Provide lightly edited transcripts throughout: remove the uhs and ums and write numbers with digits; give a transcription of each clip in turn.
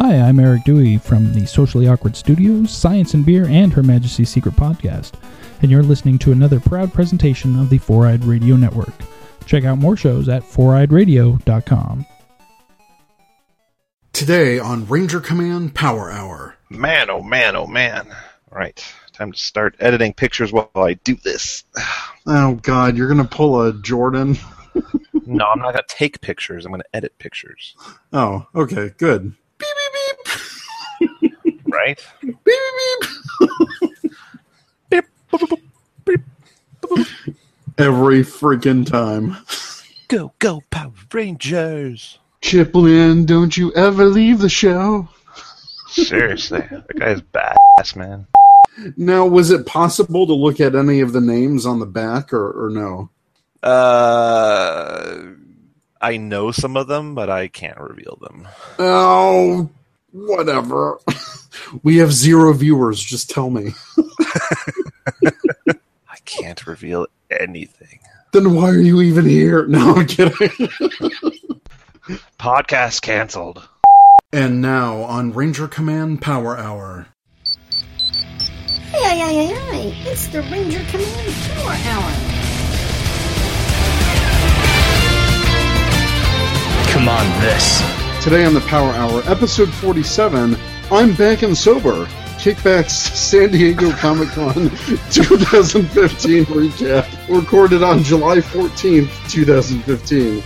Hi, I'm Eric Dewey from the Socially Awkward Studios, Science and Beer, and Her Majesty's Secret Podcast, and you're listening to another proud presentation of the Four-Eyed Radio Network. Check out more shows at foureyedradio.com. Today on Ranger Command Power Hour. Man, oh man, oh man. All right, time to start editing pictures while I do this. Oh God, you're going to pull a Jordan? No, I'm not going to take pictures. I'm going to edit pictures. Oh, okay, good. Beep, beep, beep. Right? Beep, beep, beep. Every freaking time. Go, go, Power Rangers. Chip Lynn, don't you ever leave the show. Seriously, that guy's badass, man. Now, was it possible to look at any of the names on the back, or no? I know some of them, but I can't reveal them. Oh, whatever. We have 0 viewers, just tell me. I can't reveal anything. Then why are you even here? No, I'm kidding. Podcast canceled. And now on Ranger Command Power Hour. Hey, hey, hey, hey, it's the Ranger Command Power Hour. Come on, this. Today on the Power Hour, episode 47, I'm Back and Sober, Kickback's San Diego Comic-Con 2015 recap, recorded on July 14th, 2015.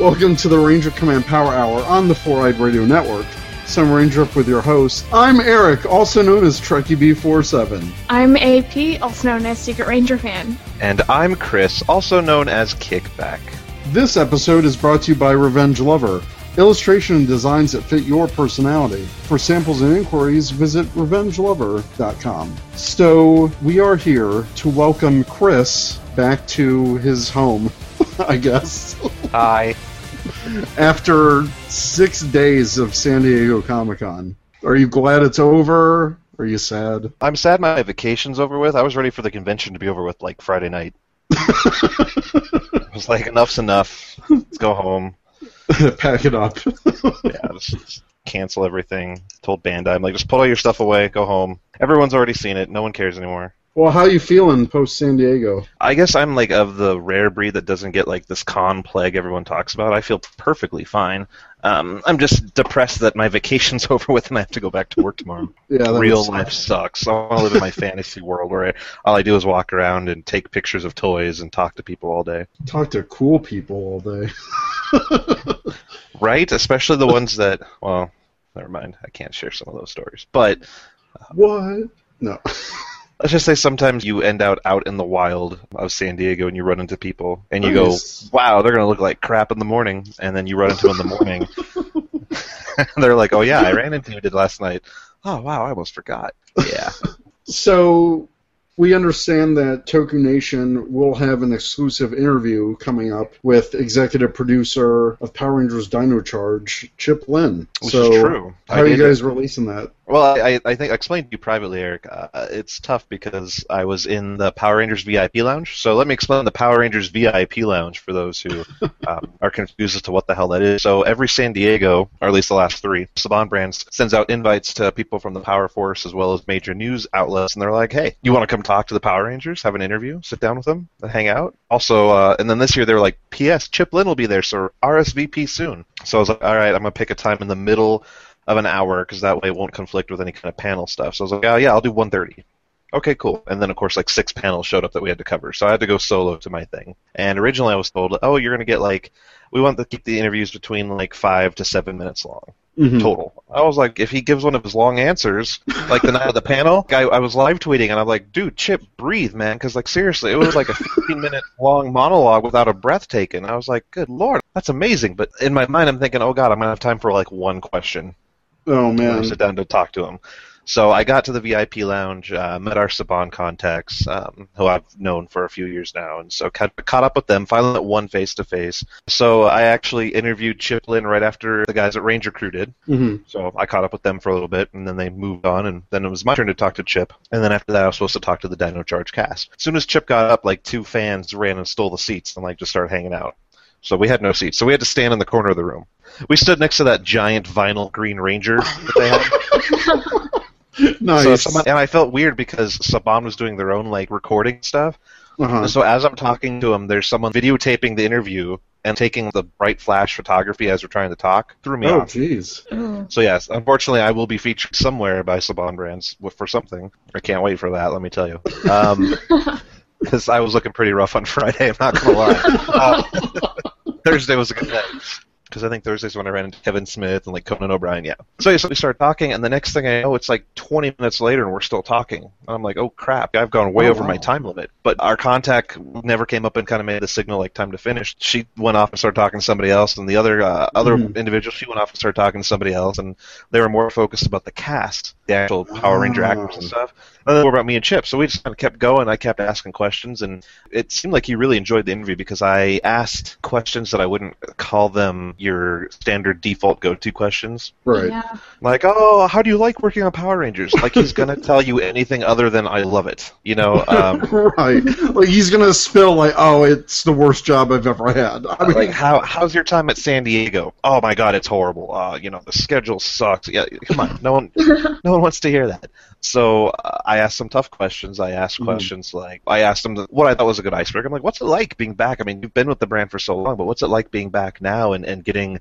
Welcome to the Ranger Command Power Hour on the Four-Eyed Radio Network. Some Ranger up with your host. I'm Eric, also known as Trekkie B47. I'm AP, also known as Secret Ranger Fan. And I'm Chris, also known as Kickback. This episode is brought to you by Revenge Lover, illustration and designs that fit your personality. For samples and inquiries, visit revengelover.com. So, we are here to welcome Chris back to his home, I guess. Hi. After 6 days of San Diego Comic-Con. Are you glad it's over? Are you sad? I'm sad my vacation's over with. I was ready for the convention to be over with, like, Friday night. I was like, enough's enough. Let's go home. Pack it up. Yeah, just cancel everything. Told Bandai, I'm like, just put all your stuff away, go home. Everyone's already seen it. No one cares anymore. Well, how are you feeling post-San Diego? I guess I'm like of the rare breed that doesn't get like this con plague everyone talks about. I feel perfectly fine. I'm just depressed that my vacation's over with and I have to go back to work tomorrow. Yeah, real life sucks. I want to live in my fantasy world where all I do is walk around and take pictures of toys and talk to people all day. Talk to cool people all day. Right? Especially the ones that, well, never mind. I can't share some of those stories. But... what? No. Let's just say sometimes you end out in the wild of San Diego and you run into people and you go, wow, they're going to look like crap in the morning. And then you run into them in the morning. They're like, oh, yeah, I ran into you last night. Oh, wow, I almost forgot. Yeah. So we understand that Toku Nation will have an exclusive interview coming up with executive producer of Power Rangers Dino Charge, Chip Lynn. Which is true. How are you guys releasing that? Well, I think I explained to you privately, Eric, it's tough because I was in the Power Rangers VIP lounge. So let me explain the Power Rangers VIP lounge for those who are confused as to what the hell that is. So every San Diego, or at least the last three, Saban Brands sends out invites to people from the Power Force as well as major news outlets. And they're like, hey, you want to come talk to the Power Rangers, have an interview, sit down with them, hang out? Also, and then this year they were like, P.S., Chip Lynn will be there, so RSVP soon. So I was like, all right, I'm going to pick a time in the middle of an hour, because that way it won't conflict with any kind of panel stuff. So I was like, oh, yeah, I'll do 1:30. Okay, cool. And then, of course, like 6 panels showed up that we had to cover, so I had to go solo to my thing. And originally I was told, oh, you're going to get, like, we want to keep the interviews between, like, 5 to 7 minutes long. Mm-hmm. Total. I was like, if he gives one of his long answers, like the night of the panel, I was live tweeting and I'm like, dude, Chip, breathe, man, because like seriously, it was like a 15-minute long monologue without a breath taken. I was like, good lord, that's amazing. But in my mind, I'm thinking, oh god, I'm gonna have time for like one question. Oh man, I sit down to talk to him. So I got to the VIP lounge, met our Saban contacts, who I've known for a few years now, and so caught up with them, finally at one face-to-face. So I actually interviewed Chip Lynn right after the guys at Ranger Crew did. Mm-hmm. So I caught up with them for a little bit, and then they moved on, and then it was my turn to talk to Chip. And then after that, I was supposed to talk to the Dino Charge cast. As soon as Chip got up, like 2 fans ran and stole the seats and like just started hanging out. So we had no seats. So we had to stand in the corner of the room. We stood next to that giant vinyl Green Ranger that they had. Nice. So, and I felt weird because Saban was doing their own like recording stuff. Uh-huh. So as I'm talking to him, there's someone videotaping the interview and taking the bright flash photography as we're trying to talk. Threw me off. Oh, jeez. So yes, unfortunately, I will be featured somewhere by Saban Brands for something. I can't wait for that, let me tell you. Because I was looking pretty rough on Friday, I'm not going to lie. Thursday was a good day. Because I think Thursday's when I ran into Kevin Smith and like Conan O'Brien, yeah. So we started talking, and the next thing I know, it's like 20 minutes later, and we're still talking. And I'm like, oh crap, I've gone way over my time limit. But our contact never came up and kind of made the signal like time to finish. She went off and started talking to somebody else, and the other individual, she went off and started talking to somebody else, and they were more focused about the cast, the actual Power Ranger actors and stuff. And then more about me and Chip. So we just kind of kept going. I kept asking questions, and it seemed like he really enjoyed the interview because I asked questions that I wouldn't call them your standard default go-to questions. Right. Yeah. Like, oh, how do you like working on Power Rangers? Like, he's going to tell you anything other than I love it, you know? Right. Like, he's going to spill, like, oh, it's the worst job I've ever had. I mean, like, how's your time at San Diego? Oh, my God, it's horrible. You know, the schedule sucks. Yeah, come on. No one wants to hear that. So I asked some tough questions. I asked questions like, I asked him what I thought was a good icebreaker. I'm like, what's it like being back? I mean, you've been with the brand for so long, but what's it like being back now and getting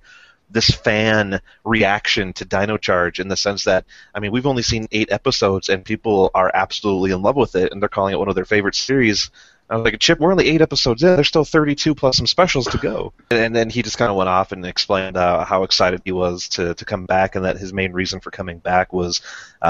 this fan reaction to Dino Charge in the sense that, I mean, we've only seen 8 episodes and people are absolutely in love with it and they're calling it one of their favorite series. I was like, Chip, we're only 8 episodes in. There's still 32 plus some specials to go. And then he just kind of went off and explained how excited he was to come back and that his main reason for coming back was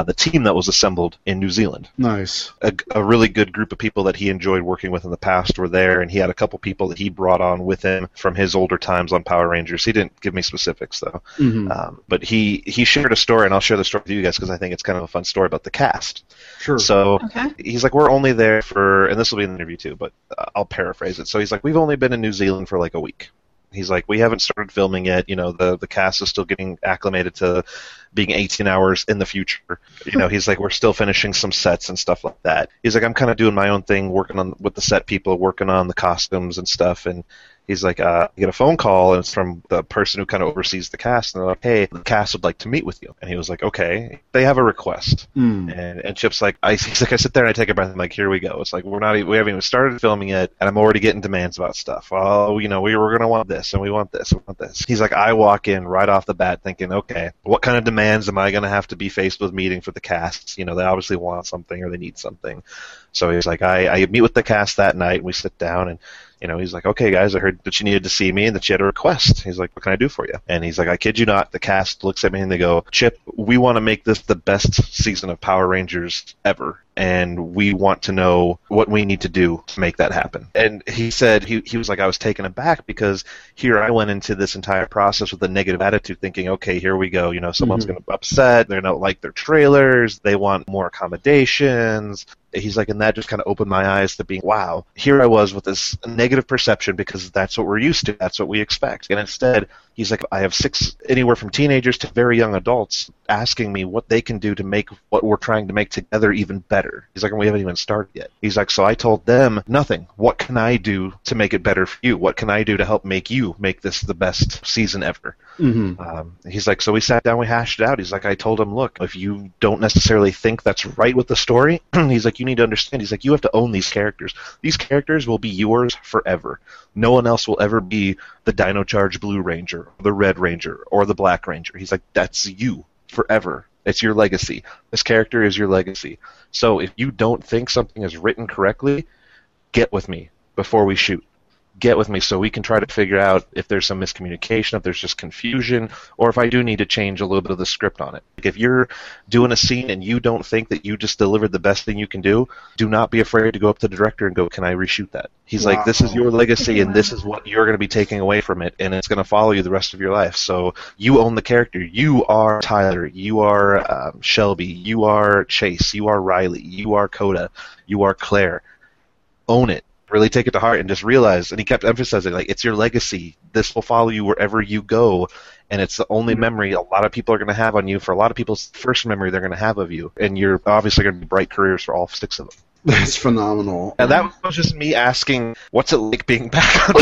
the team that was assembled in New Zealand. Nice. A really good group of people that he enjoyed working with in the past were there, and he had a couple people that he brought on with him from his older times on Power Rangers. He didn't give me specifics, though. Mm-hmm. But he shared a story, and I'll share the story with you guys because I think it's kind of a fun story about the cast. Sure. So he's like, we're only there for, and this will be in the interview too, but I'll paraphrase it. So he's like, we've only been in New Zealand for like a week. He's like, we haven't started filming yet. You know, the cast is still getting acclimated to being 18 hours in the future. You know, he's like, we're still finishing some sets and stuff like that. He's like, I'm kind of doing my own thing, working on with the set people, working on the costumes and stuff. And he's like, I get a phone call, and it's from the person who kind of oversees the cast. And they're like, hey, the cast would like to meet with you. And he was like, okay, they have a request. And Chip's like, I sit there and I take a breath. I'm like, here we go. It's like, we haven't even started filming yet, and I'm already getting demands about stuff. Oh, you know, we were going to want this, and we want this, we want this. He's like, I walk in right off the bat thinking, okay, what kind of demands am I going to have to be faced with meeting for the cast? You know, they obviously want something or they need something. So he's like, I meet with the cast that night, and we sit down, and you know, he's like, okay, guys, I heard that you needed to see me and that you had a request. He's like, what can I do for you? And he's like, I kid you not, the cast looks at me and they go, Chip, we want to make this the best season of Power Rangers ever, and we want to know what we need to do to make that happen. And he said, he was like, I was taken aback because here I went into this entire process with a negative attitude thinking, okay, here we go, you know, someone's going to be upset, they're not like their trailers, they want more accommodations. He's like, and that just kind of opened my eyes to being, wow, here I was with this negative perception because that's what we're used to, that's what we expect. And instead, he's like, I have 6, anywhere from teenagers to very young adults, asking me what they can do to make what we're trying to make together even better. He's like, and we haven't even started yet. He's like, so I told them nothing. What can I do to make it better for you? What can I do to help make you make this the best season ever? He's like, so we sat down, we hashed it out. He's like, I told him, look, if you don't necessarily think that's right with the story, he's like, you need to understand. He's like, you have to own these characters. These characters will be yours forever. No one else will ever be the Dino Charge Blue Ranger, the Red Ranger, or the Black Ranger. He's like, that's you forever. It's your legacy. This character is your legacy. So if you don't think something is written correctly, get with me before we shoot. Get with me so we can try to figure out if there's some miscommunication, if there's just confusion, or if I do need to change a little bit of the script on it. Like if you're doing a scene and you don't think that you just delivered the best thing you can do not be afraid to go up to the director and go, can I reshoot that? He's like, this is your legacy and this is what you're going to be taking away from it, and it's going to follow you the rest of your life. So you own the character. You are Tyler. You are Shelby. You are Chase. You are Riley. You are Coda. You are Claire. Own it. Really take it to heart and just realize, and he kept emphasizing, like, it's your legacy. This will follow you wherever you go, and it's the only memory a lot of people are going to have on you. For a lot of people, it's the first memory they're going to have of you, and you're obviously going to be bright careers for all 6 of them. That's phenomenal. And that was just me asking, what's it like being back on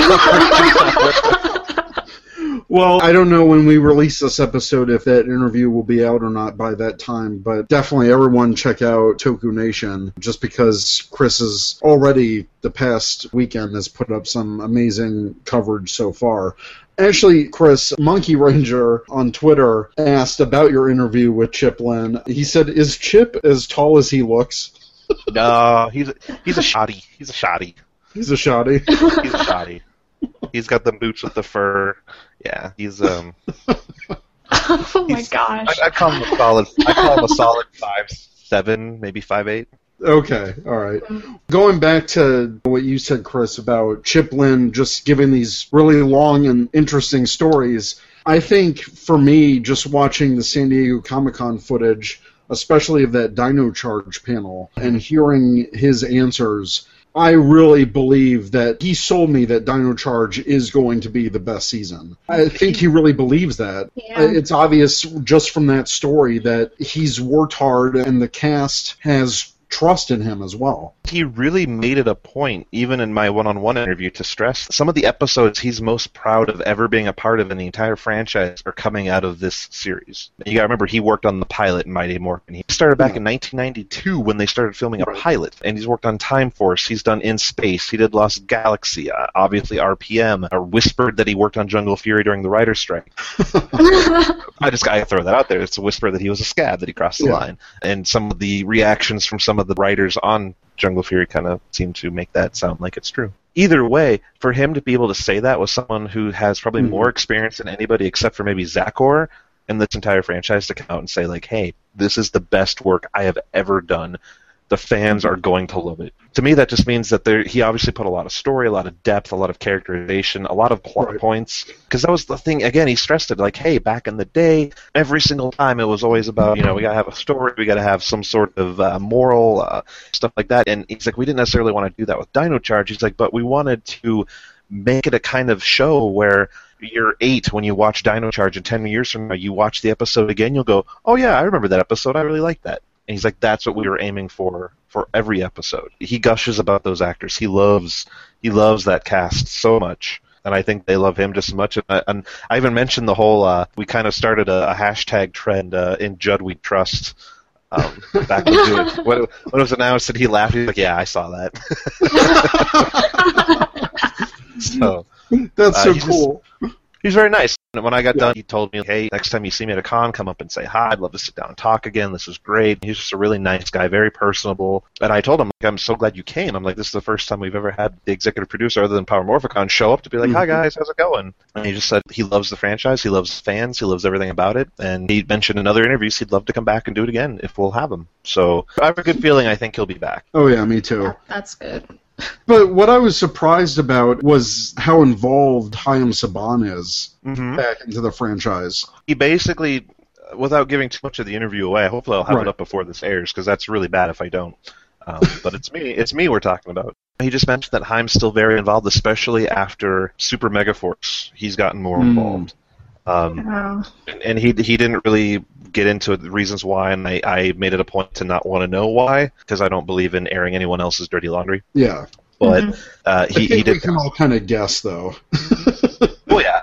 Well, I don't know when we release this episode if that interview will be out or not by that time, but definitely everyone check out Toku Nation, just because Chris has already, the past weekend, has put up some amazing coverage so far. Actually, Chris, Monkey Ranger on Twitter asked about your interview with Chip Lynn. He said, is Chip as tall as he looks? No, he's a shoddy. He's a shoddy. He's a shoddy. He's a shoddy. He's got the boots with the fur. Yeah, he's oh my gosh! I call him a solid. I call him a solid 5'7", maybe 5'8". Okay, all right. Going back to what you said, Chris, about Chip Lynn just giving these really long and interesting stories. I think for me, just watching the San Diego Comic-Con footage, especially of that Dino Charge panel, and hearing his answers, I really believe that he sold me that Dino Charge is going to be the best season. I think he really believes that. Yeah. It's obvious just from that story that he's worked hard and the cast has trust in him as well. He really made it a point, even in my one-on-one interview, to stress some of the episodes he's most proud of ever being a part of in the entire franchise are coming out of this series. You gotta remember, he worked on the pilot in Mighty Morphin. He started back in 1992 when they started filming a pilot, and he's worked on Time Force, he's done In Space, he did Lost Galaxy, obviously RPM, or whispered that he worked on Jungle Fury during the writer's strike. I throw that out there. It's a whisper that he was a scab, that he crossed the line. And some of the reactions from some of the writers on Jungle Fury kind of seem to make that sound like it's true. Either way, for him to be able to say that was someone who has probably more experience than anybody except for maybe Zakor and this entire franchise to come out and say, like, hey, this is the best work I have ever done. The fans are going to love it. To me, that just means that he obviously put a lot of story, a lot of depth, a lot of characterization, a lot of plot points. Because that was the thing, again, he stressed it, like, hey, back in the day, every single time it was always about, you know, we got to have a story, we got to have some sort of moral, stuff like that. And he's like, we didn't necessarily want to do that with Dino Charge. He's like, but we wanted to make it a kind of show where you're 8 when you watch Dino Charge, and 10 years from now you watch the episode again, you'll go, oh yeah, I remember that episode, I really liked that. And he's like, that's what we were aiming for every episode. He gushes about those actors. He loves that cast so much. And I think they love him just as much. And I even mentioned the whole, we kind of started a hashtag trend, in Judd We Trust. Back when it was announced that he laughed, he was like, yeah, I saw that. So, that's so cool. He's very nice. And when I got done, he told me, hey, next time you see me at a con, come up and say hi. I'd love to sit down and talk again. This is great. He's just a really nice guy, very personable. And I told him, like, I'm so glad you came. I'm like, this is the first time we've ever had the executive producer, other than Power Morphicon, show up to be like, hi, guys, how's it going? And he just said he loves the franchise. He loves fans. He loves everything about it. And he mentioned in other interviews he'd love to come back and do it again if we'll have him. So I have a good feeling I think he'll be back. Oh, yeah, me too. Yeah, that's good. But what I was surprised about was how involved Hayao Saban is back into the franchise. He basically, without giving too much of the interview away, hopefully I'll have it up before this airs, because that's really bad if I don't. But it's me we're talking about. He just mentioned that Haim's still very involved, especially after Super Megaforce. He's gotten more involved. And he didn't really get into the reasons why, and I made it a point to not want to know why, because I don't believe in airing anyone else's dirty laundry. Yeah. But he did. We can all kind of guess, though. Well, yeah.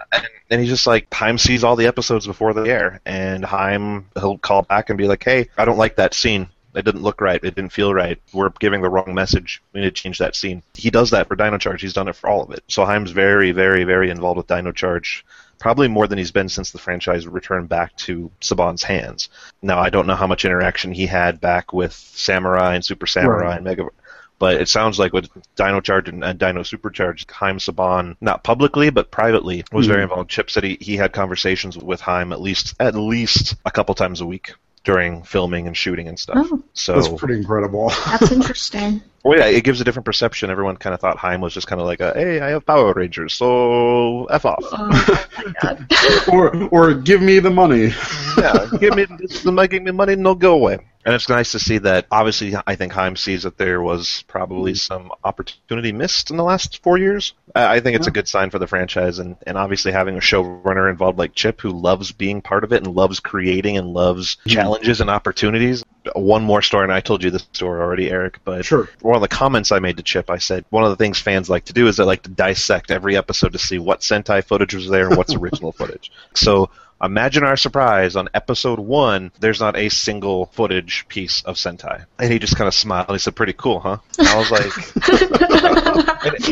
And he's just like, Haim sees all the episodes before they air, and Haim, he'll call back and be like, hey, I don't like that scene. It didn't look right. It didn't feel right. We're giving the wrong message. We need to change that scene. He does that for Dino Charge. He's done it for all of it. So Haim's very, very, very involved with Dino Charge. Probably more than he's been since the franchise returned back to Saban's hands. Now, I don't know how much interaction he had back with Samurai and Super Samurai and Mega, but it sounds like with Dino Charge and Dino Supercharge, Haim Saban, not publicly but privately, was very involved. Chip said he had conversations with Haim at least a couple times a week during filming and shooting and stuff. Oh, so that's pretty incredible. That's interesting. Well, yeah, it gives a different perception. Everyone kind of thought Haim was just kind of like, hey, I have Power Rangers, so F off. Oh, my God. or give me the money. Yeah, give me money and they'll go away. And it's nice to see that, obviously, I think Haim sees that there was probably some opportunity missed in the last 4 years. I think it's a good sign for the franchise, and obviously having a showrunner involved like Chip, who loves being part of it and loves creating and loves challenges and opportunities. one more story, and I told you this story already, Eric, but sure. One of the comments I made to Chip, I said, one of the things fans like to do is they like to dissect every episode to see what Sentai footage was there and what's original footage. So imagine our surprise on episode 1, there's not a single footage piece of Sentai. And he just kind of smiled. He said, pretty cool, huh? And I was like...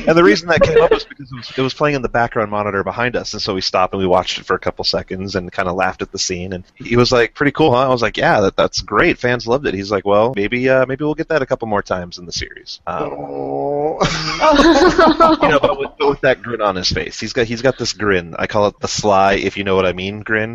and the reason that came up was because it was playing in the background monitor behind us, and so we stopped and we watched it for a couple seconds and kind of laughed at the scene. And he was like, pretty cool, huh? I was like, yeah, that's great. Fans loved it. He's like, well, maybe we'll get that a couple more times in the series. You know, but with that grin on his face. He's got this grin. I call it the sly, if you know what I mean, grin. He had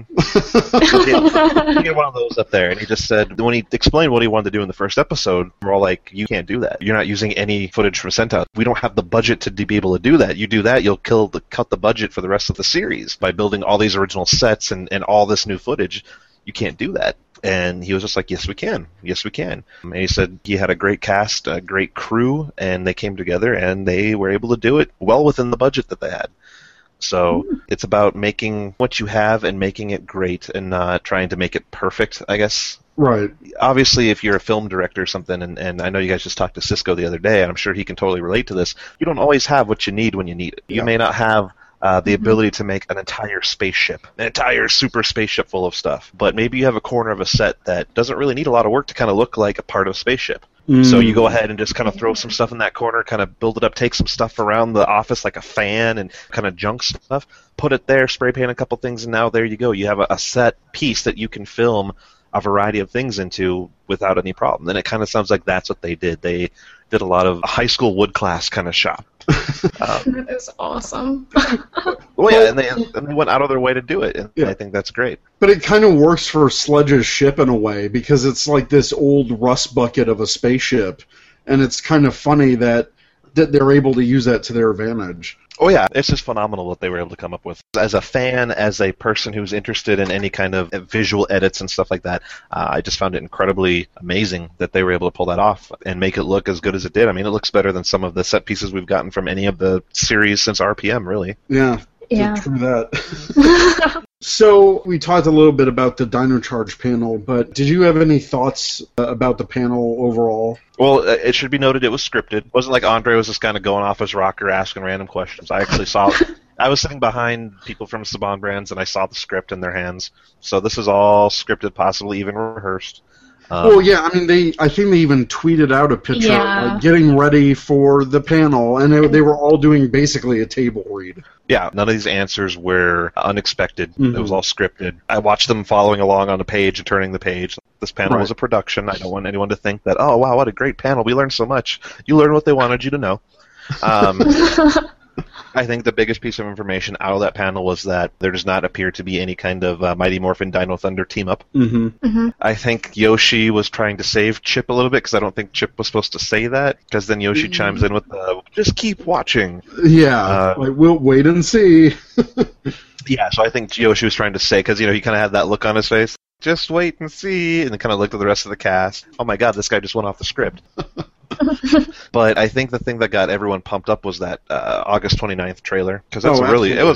one of those up there, and he just said, when he explained what he wanted to do in the first episode, we're all like, you can't do that. You're not using any footage from Sentai. We don't have the budget to be able to do that. You do that, you'll cut the budget for the rest of the series by building all these original sets and all this new footage. You can't do that. And he was just like, yes, we can. Yes, we can. And he said he had a great cast, a great crew, and they came together, and they were able to do it well within the budget that they had. So it's about making what you have and making it great and not trying to make it perfect, I guess. Right. Obviously, if you're a film director or something, and I know you guys just talked to Cisco the other day, and I'm sure he can totally relate to this, you don't always have what you need when you need it. You may not have the ability to make an entire spaceship, an entire super spaceship full of stuff, but maybe you have a corner of a set that doesn't really need a lot of work to kind of look like a part of a spaceship. So you go ahead and just kind of throw some stuff in that corner, kind of build it up, take some stuff around the office like a fan and kind of junk stuff, put it there, spray paint a couple things, and now there you go. You have a set piece that you can film a variety of things into without any problem. And it kind of sounds like that's what they did. They did a lot of high school wood class kind of shop. That is awesome. Well, yeah, and they went out of their way to do it, and I think that's great. But it kind of works for Sledge's ship in a way, because it's like this old rust bucket of a spaceship, and it's kind of funny that they're able to use that to their advantage. Oh, yeah. It's just phenomenal what they were able to come up with. As a fan, as a person who's interested in any kind of visual edits and stuff like that, I just found it incredibly amazing that they were able to pull that off and make it look as good as it did. I mean, it looks better than some of the set pieces we've gotten from any of the series since RPM, really. Yeah. True that. So we talked a little bit about the Dino Charge panel, but did you have any thoughts about the panel overall? Well, it should be noted it was scripted. It wasn't like Andre was just kind of going off his rocker asking random questions. I actually saw it. I was sitting behind people from Saban Brands, and I saw the script in their hands. So this is all scripted, possibly even rehearsed. Well, yeah, I mean, I think they even tweeted out a picture like, getting ready for the panel, and they were all doing basically a table read. Yeah, none of these answers were unexpected. Mm-hmm. It was all scripted. I watched them following along on a page and turning the page. This panel was a production. I don't want anyone to think that, oh, wow, what a great panel. We learned so much. You learned what they wanted you to know. I think the biggest piece of information out of that panel was that there does not appear to be any kind of Mighty Morphin Dino Thunder team-up. Mm-hmm. Mm-hmm. I think Yoshi was trying to save Chip a little bit, because I don't think Chip was supposed to say that, because then Yoshi chimes in with the, just keep watching. Yeah, like, we'll wait and see. Yeah, so I think Yoshi was trying to say, because, you know, he kind of had that look on his face, just wait and see, and kind of looked at the rest of the cast. Oh my god, this guy just went off the script. But I think the thing that got everyone pumped up was that August 29th trailer, because it was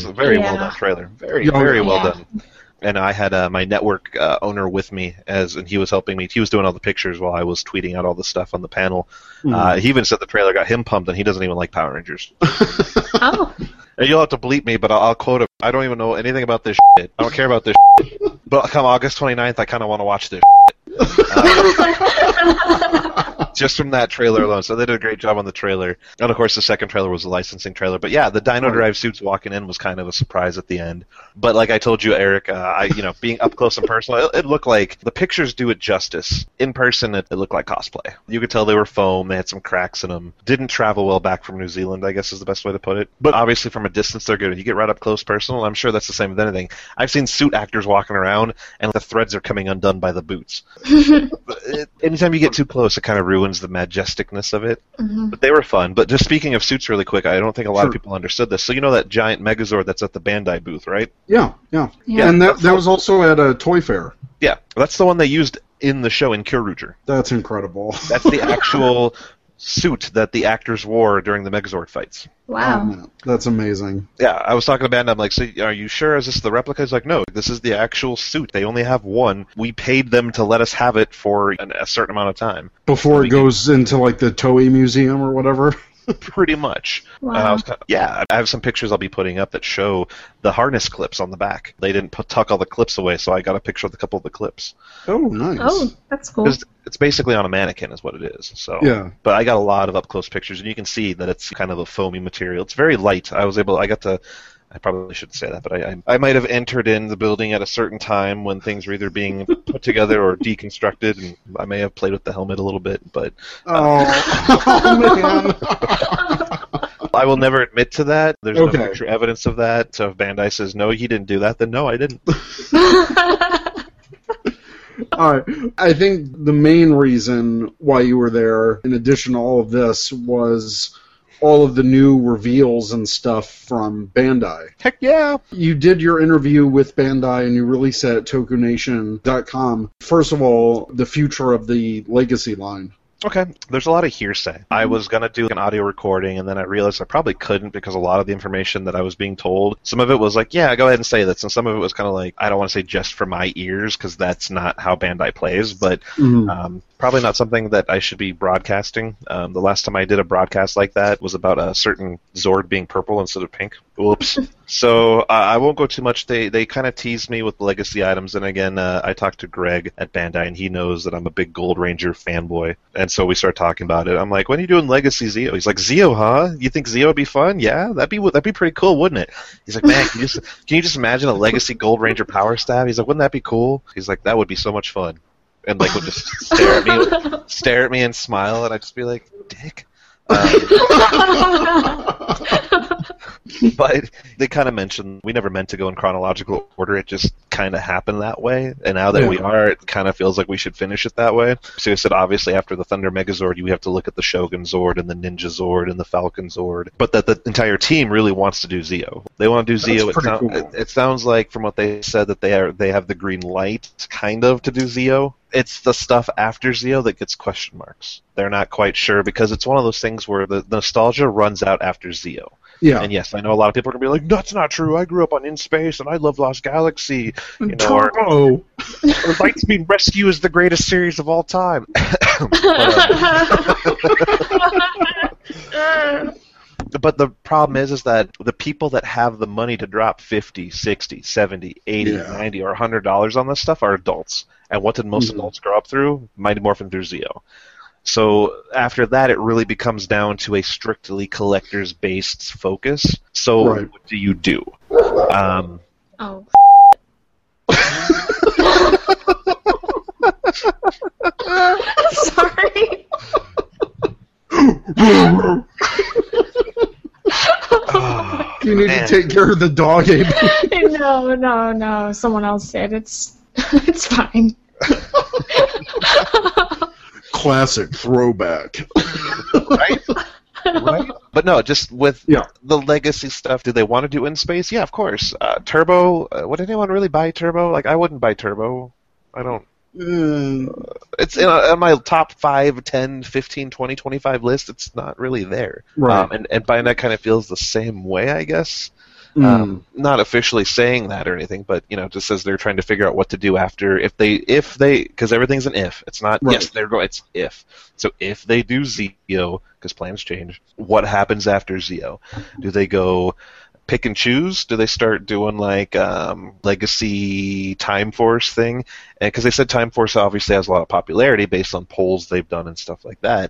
a very well done trailer, very well done. And I had my network owner with me, and he was helping me. He was doing all the pictures while I was tweeting out all the stuff on the panel. Mm-hmm. He even said the trailer got him pumped, and he doesn't even like Power Rangers. Oh. And you'll have to bleep me, but I'll quote him. I don't even know anything about this shit. I don't care about this shit. But come August 29th, I kind of want to watch this shit. Just from that trailer alone. So they did a great job on the trailer. And, of course, the second trailer was the licensing trailer. But, yeah, the Dino Drive suits walking in was kind of a surprise at the end. But like I told you, Eric, being up close and personal, it looked like the pictures do it justice. In person, it looked like cosplay. You could tell they were foam. They had some cracks in them. Didn't travel well back from New Zealand, I guess is the best way to put it. But, obviously, from a distance, they're good. You get right up close personal. I'm sure that's the same with anything. I've seen suit actors walking around, and the threads are coming undone by the boots. Anytime you get too close, it kind of ruins the majesticness of it. Mm-hmm. But they were fun. But just speaking of suits really quick, I don't think a lot of people understood this. So you know that giant Megazord that's at the Bandai booth, right? Yeah. And that was also at a toy fair. Yeah, that's the one they used in the show in Kyoryuger. That's incredible. That's the actual suit that the actors wore during the Megazord fights. Wow. Oh, that's amazing. Yeah, I was talking to Bandai, I'm like, so are you sure? Is this the replica? He's like, no, this is the actual suit. They only have one. We paid them to let us have it for a certain amount of time. Before it goes into, like, the Toei Museum or whatever? Pretty much. Wow. Yeah, I have some pictures I'll be putting up that show the harness clips on the back. They didn't tuck all the clips away, so I got a picture of a couple of the clips. Oh, nice. Oh, that's cool. It's basically on a mannequin is what it is. So. Yeah. But I got a lot of up-close pictures, and you can see that it's kind of a foamy material. It's very light. I probably shouldn't say that, but I might have entered in the building at a certain time when things were either being put together or deconstructed, and I may have played with the helmet a little bit, but... Oh, man. I will never admit to that. There's no picture evidence of that, so if Bandai says, no, he didn't do that, then no, I didn't. All right. I think the main reason why you were there, in addition to all of this, was... all of the new reveals and stuff from Bandai. Heck yeah! You did your interview with Bandai and you released that at tokunation.com. First of all, the future of the Legacy line. Okay, there's a lot of hearsay. I was going to do an audio recording, and then I realized I probably couldn't because a lot of the information that I was being told, some of it was like, yeah, go ahead and say this, and some of it was kind of like, I don't want to say just for my ears because that's not how Bandai plays, but probably not something that I should be broadcasting. The last time I did a broadcast like that was about a certain Zord being purple instead of pink. Whoops. So I won't go too much. They kind of teased me with legacy items, and again, I talked to Greg at Bandai, and he knows that I'm a big Gold Ranger fanboy, and so we started talking about it. I'm like, when are you doing Legacy Zeo? He's like, Zeo, huh? You think Zeo would be fun? Yeah, that'd be pretty cool, wouldn't it? He's like, man, can you just imagine a Legacy Gold Ranger power stab? He's like, wouldn't that be cool? He's like, that would be so much fun, and like would just stare at me and smile, and I'd just be like, dick. But they kind of mentioned we never meant to go in chronological order. It just kind of happened that way. And now that we are, it kind of feels like we should finish it that way. So I said, obviously, after the Thunder Megazord, you have to look at the Shogun Zord and the Ninja Zord and the Falcon Zord. But that the entire team really wants to do Zeo. They want to do Zeo. It sounds like, from what they said, that they have the green light, kind of, to do Zeo. It's the stuff after Zeo that gets question marks. They're not quite sure because it's one of those things where the nostalgia runs out after Zeo. Yeah. And yes, I know a lot of people are going to be like, that's not true. I grew up on In Space, and I love Lost Galaxy. You know, or Lightspeed Rescue is the greatest series of all time. But the problem is that the people that have the money to drop $50, $60, $70, $80, $90, or $100 on this stuff are adults. And what did most adults grow up through? Mighty Morphin through Zeo. So after that, it really becomes down to a strictly collectors-based focus. So what do you do? Sorry. You need to take care of the dog, Amy. No. Someone else did. It's fine. Classic throwback. Right? But no, just with the legacy stuff, do they want to do In Space? Yeah, of course. Turbo, would anyone really buy Turbo? Like, I wouldn't buy Turbo. I don't. It's in my top 5, 10, 15, 20, 25 list. It's not really there. Right. And Bandai kind of feels the same way, I guess. Not officially saying that or anything, but just as they're trying to figure out what to do after, if they, because everything's an if. It's not yes they're going. It's if. So if they do Zeo, because plans change, what happens after Zeo? Do they go pick and choose? Do they start doing like Legacy Time Force thing? Because they said Time Force obviously has a lot of popularity based on polls they've done and stuff like that.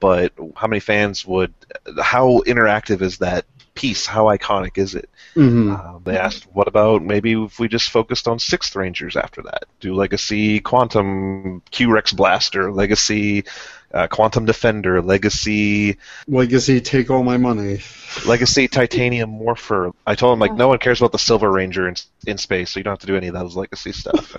But how many fans would? How interactive is that piece? How iconic is it? They asked, what about maybe if we just focused on 6th Rangers after that? Do Legacy Quantum Q-Rex Blaster, Legacy Quantum Defender, Legacy Take All My Money, Legacy Titanium Morpher. I told him, like, no one cares about the Silver Ranger in Space, so you don't have to do any of those Legacy stuff.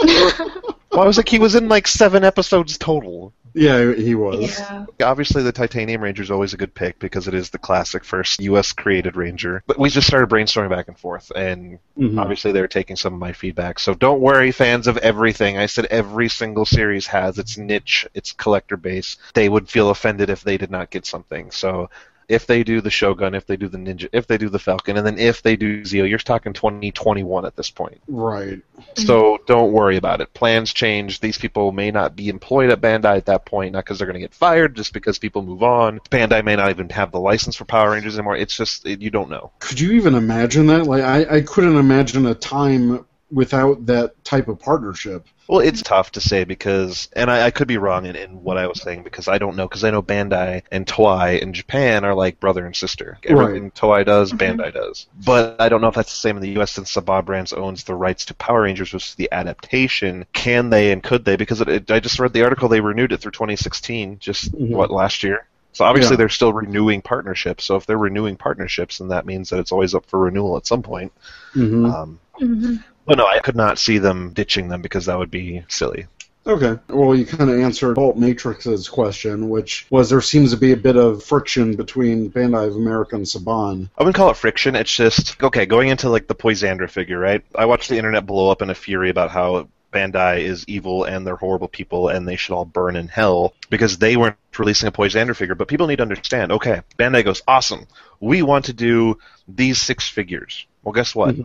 Well, I was like, he was in like 7 episodes total. Yeah, he was. Yeah. Obviously, the Titanium Ranger is always a good pick because it is the classic first U.S.-created Ranger. But we just started brainstorming back and forth, and obviously they were taking some of my feedback. So don't worry, fans of everything. I said every single series has its niche, its collector base. They would feel offended if they did not get something. So if they do the Shogun, if they do the Ninja, if they do the Falcon, and then if they do Zeo, you're talking 2021 at this point. Right. So don't worry about it. Plans change. These people may not be employed at Bandai at that point, not because they're going to get fired, just because people move on. Bandai may not even have the license for Power Rangers anymore. It's just, you don't know. Could you even imagine that? Like, I couldn't imagine a time without that type of partnership. Well, it's tough to say because, and I could be wrong in what I was saying because I don't know, because I know Bandai and Toei in Japan are like brother and sister. Everything Toei does, Bandai does. But I don't know if that's the same in the U.S. since Saban Brands owns the rights to Power Rangers, which is the adaptation. Can they and could they? Because I just read the article, they renewed it through 2016, just, last year? So obviously they're still renewing partnerships. So if they're renewing partnerships, then that means that it's always up for renewal at some point. But no, I could not see them ditching them because that would be silly. Okay. Well, you kind of answered Alt Matrix's question, which was there seems to be a bit of friction between Bandai of America and Saban. I wouldn't call it friction. It's just, okay, going into like the Poisandra figure, right? I watched the internet blow up in a fury about how Bandai is evil and they're horrible people and they should all burn in hell because they weren't releasing a Poisandra figure. But people need to understand, okay, Bandai goes, awesome, we want to do these 6 figures. Well, guess what?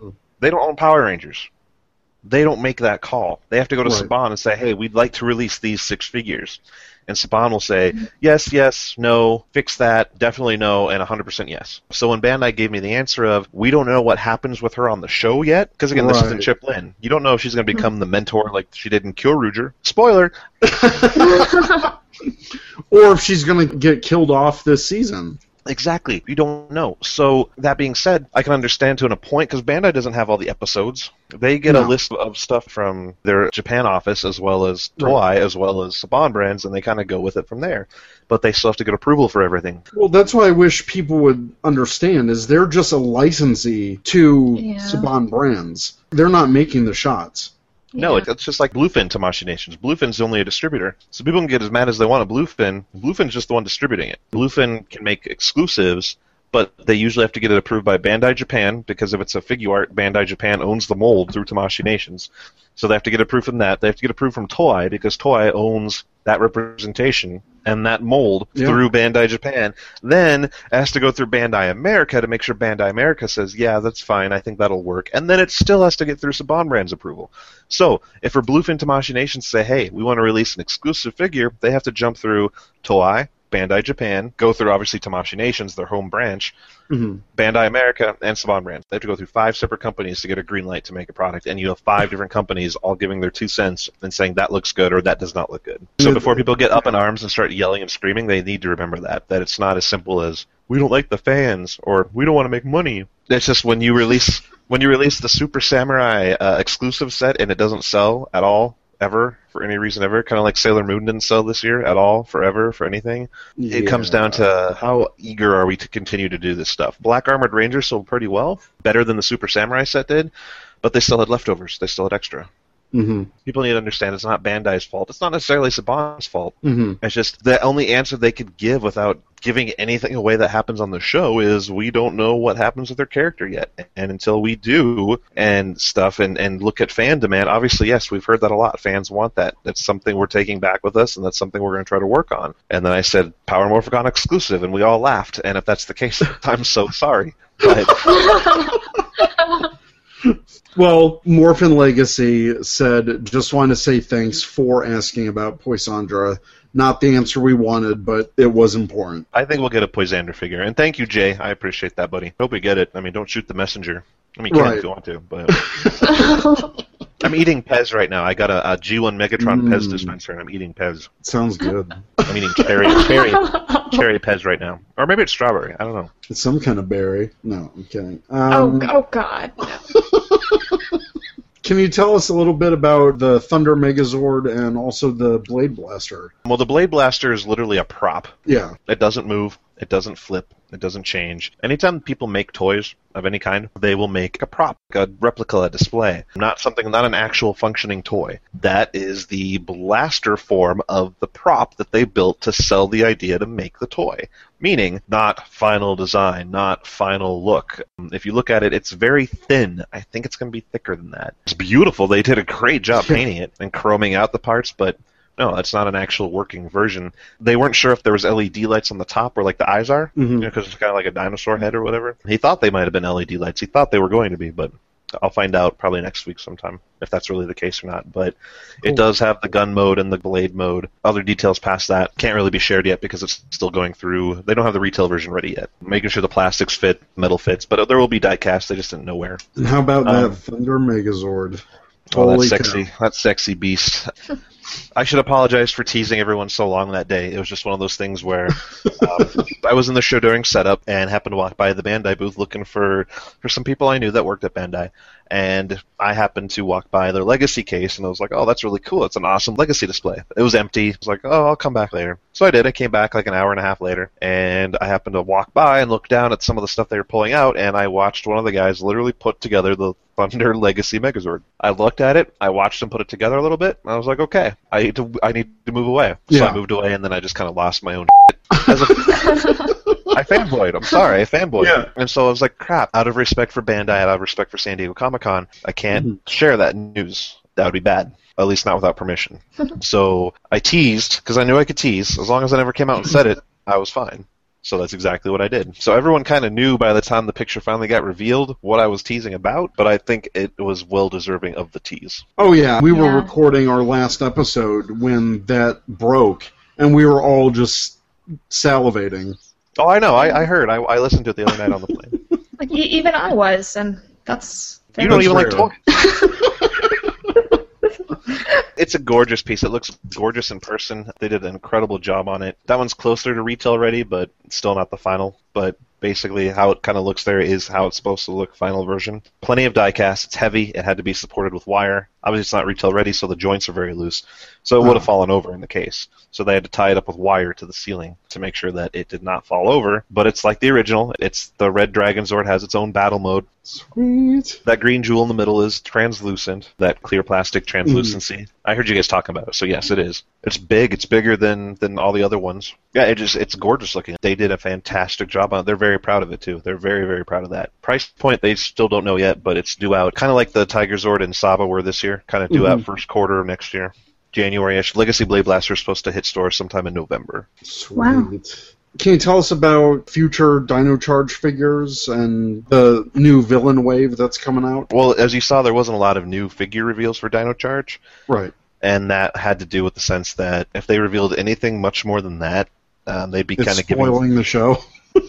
They don't own Power Rangers. They don't make that call. They have to go to Saban and say, hey, we'd like to release these 6 figures. And Saban will say, yes, yes, no, fix that, definitely no, and 100% yes. So when Bandai gave me the answer of, we don't know what happens with her on the show yet, because again, this isn't Chip Lynn. You don't know if she's going to become the mentor like she did in Kyoryuger. Spoiler! Or if she's going to get killed off this season. Exactly. You don't know. So that being said, I can understand to an point, because Bandai doesn't have all the episodes. They get a list of stuff from their Japan office as well as Toei, as well as Saban Brands, and they kind of go with it from there. But they still have to get approval for everything. Well, that's why I wish people would understand, is they're just a licensee to Saban Brands. They're not making the shots. No, it's just like Bluefin Tamashii Nations. Bluefin's only a distributor. So people can get as mad as they want at Bluefin. Bluefin's just the one distributing it. Bluefin can make exclusives, but they usually have to get it approved by Bandai Japan, because if it's a Figuart, Bandai Japan owns the mold through Tamashii Nations. So they have to get approved from that. They have to get approved from Toei, because Toei owns that representation and that mold through Bandai Japan. Then it has to go through Bandai America to make sure Bandai America says, yeah, that's fine, I think that'll work. And then it still has to get through Saban Brand's approval. So if for Bluefin Tamashii Nations say, hey, we want to release an exclusive figure, they have to jump through Toei, Bandai Japan, go through, obviously, Tamashii Nations, their home branch, Bandai America, and Saban Brands. They have to go through 5 separate companies to get a green light to make a product, and you have 5 different companies all giving their 2 cents and saying that looks good or that does not look good. So before people get up in arms and start yelling and screaming, they need to remember that it's not as simple as, we don't like the fans, or we don't want to make money. It's just when you release the Super Samurai exclusive set and it doesn't sell at all, ever, for any reason ever, kind of like Sailor Moon didn't sell this year at all, forever, for anything. It comes down to how eager are we to continue to do this stuff. Black Armored Ranger sold pretty well, better than the Super Samurai set did, but they still had leftovers, they still had extra. People need to understand it's not Bandai's fault. It's not necessarily Saban's fault. It's just the only answer they could give without giving anything away that happens on the show is we don't know what happens with their character yet. And until we do and stuff and look at fan demand, obviously, yes, we've heard that a lot. Fans want that. That's something we're taking back with us, and that's something we're going to try to work on. And then I said, Power Morphicon exclusive, and we all laughed. And if that's the case, I'm so sorry. But well, Morphin Legacy said, just want to say thanks for asking about Poisandra. Not the answer we wanted, but it was important. I think we'll get a Poisandra figure. And thank you, Jay. I appreciate that, buddy. Hope we get it. I mean, don't shoot the messenger. I mean, you can if you want to, but I'm eating Pez right now. I got a G1 Megatron Pez dispenser, and I'm eating Pez. Sounds good. I'm eating cherry Pez right now. Or maybe it's strawberry. I don't know. It's some kind of berry. No, I'm kidding. Oh, God. No. Can you tell us a little bit about the Thunder Megazord and also the Blade Blaster? Well, the Blade Blaster is literally a prop. Yeah. It doesn't move. It doesn't flip. It doesn't change. Anytime people make toys of any kind, they will make a prop, a replica, a display. Not an actual functioning toy. That is the blaster form of the prop that they built to sell the idea to make the toy. Meaning, not final design, not final look. If you look at it, it's very thin. I think it's going to be thicker than that. It's beautiful. They did a great job painting it and chroming out the parts, but no, that's not an actual working version. They weren't sure if there was LED lights on the top where like the eyes are, because it's kind of like a dinosaur head or whatever. He thought they might have been LED lights. He thought they were going to be, but I'll find out probably next week sometime if that's really the case or not. But cool. It does have the gun mode and the blade mode. Other details past that can't really be shared yet because it's still going through. They don't have the retail version ready yet. Making sure the plastics fit, metal fits, but there will be die cast. They just didn't know where. And how about that Thunder Megazord? Oh, that's sexy. That sexy beast. I should apologize for teasing everyone so long that day. It was just one of those things where I was in the show during setup and happened to walk by the Bandai booth looking for some people I knew that worked at Bandai. And I happened to walk by their Legacy case, and I was like, oh, that's really cool. It's an awesome Legacy display. It was empty. I was like, oh, I'll come back later. So I did. I came back like an hour and a half later, and I happened to walk by and look down at some of the stuff they were pulling out, and I watched one of the guys literally put together the Thunder Legacy Megazord. I looked at it. I watched him put it together a little bit, and I was like, okay, I need to move away. Yeah. So I moved away, and then I just kind of lost my own as a... I fanboyed. I'm sorry. I fanboyed. Yeah. And so I was like, crap, out of respect for Bandai, out of respect for San Diego Comic-Con, I can't share that news. That would be bad. At least not without permission. So I teased, because I knew I could tease. As long as I never came out and said it, I was fine. So that's exactly what I did. So everyone kind of knew by the time the picture finally got revealed what I was teasing about, but I think it was well deserving of the tease. Oh, yeah. We were recording our last episode when that broke, and we were all just salivating. Oh, I know. I heard. I listened to it the other night on the plane. Like, even I was, and that's... You don't even like toys. It's a gorgeous piece. It looks gorgeous in person. They did an incredible job on it. That one's closer to retail ready, but still not the final. But basically how it kind of looks there is how it's supposed to look, final version. Plenty of die cast. It's heavy. It had to be supported with wire. Obviously, it's not retail ready, so the joints are very loose. So it would have fallen over in the case. So they had to tie it up with wire to the ceiling to make sure that it did not fall over. But it's like the original. It's the Red Dragon Zord has its own battle mode. Sweet. That green jewel in the middle is translucent, that clear plastic translucency. I heard you guys talking about it, so yes, it is. It's big. It's bigger than all the other ones. Yeah, it's gorgeous looking. They did a fantastic job on it. They're very proud of it, too. They're very, very proud of that. Price point, they still don't know yet, but it's due out. Kind of like the Tiger Zord and Saba were this year. Kind of due out first quarter of next year. January-ish. Legacy Blade Blaster is supposed to hit stores sometime in November. Sweet. Wow. Can you tell us about future Dino Charge figures and the new villain wave that's coming out? Well, as you saw, there wasn't a lot of new figure reveals for Dino Charge. Right. And that had to do with the sense that if they revealed anything much more than that, they'd be kind of giving... spoiling the show.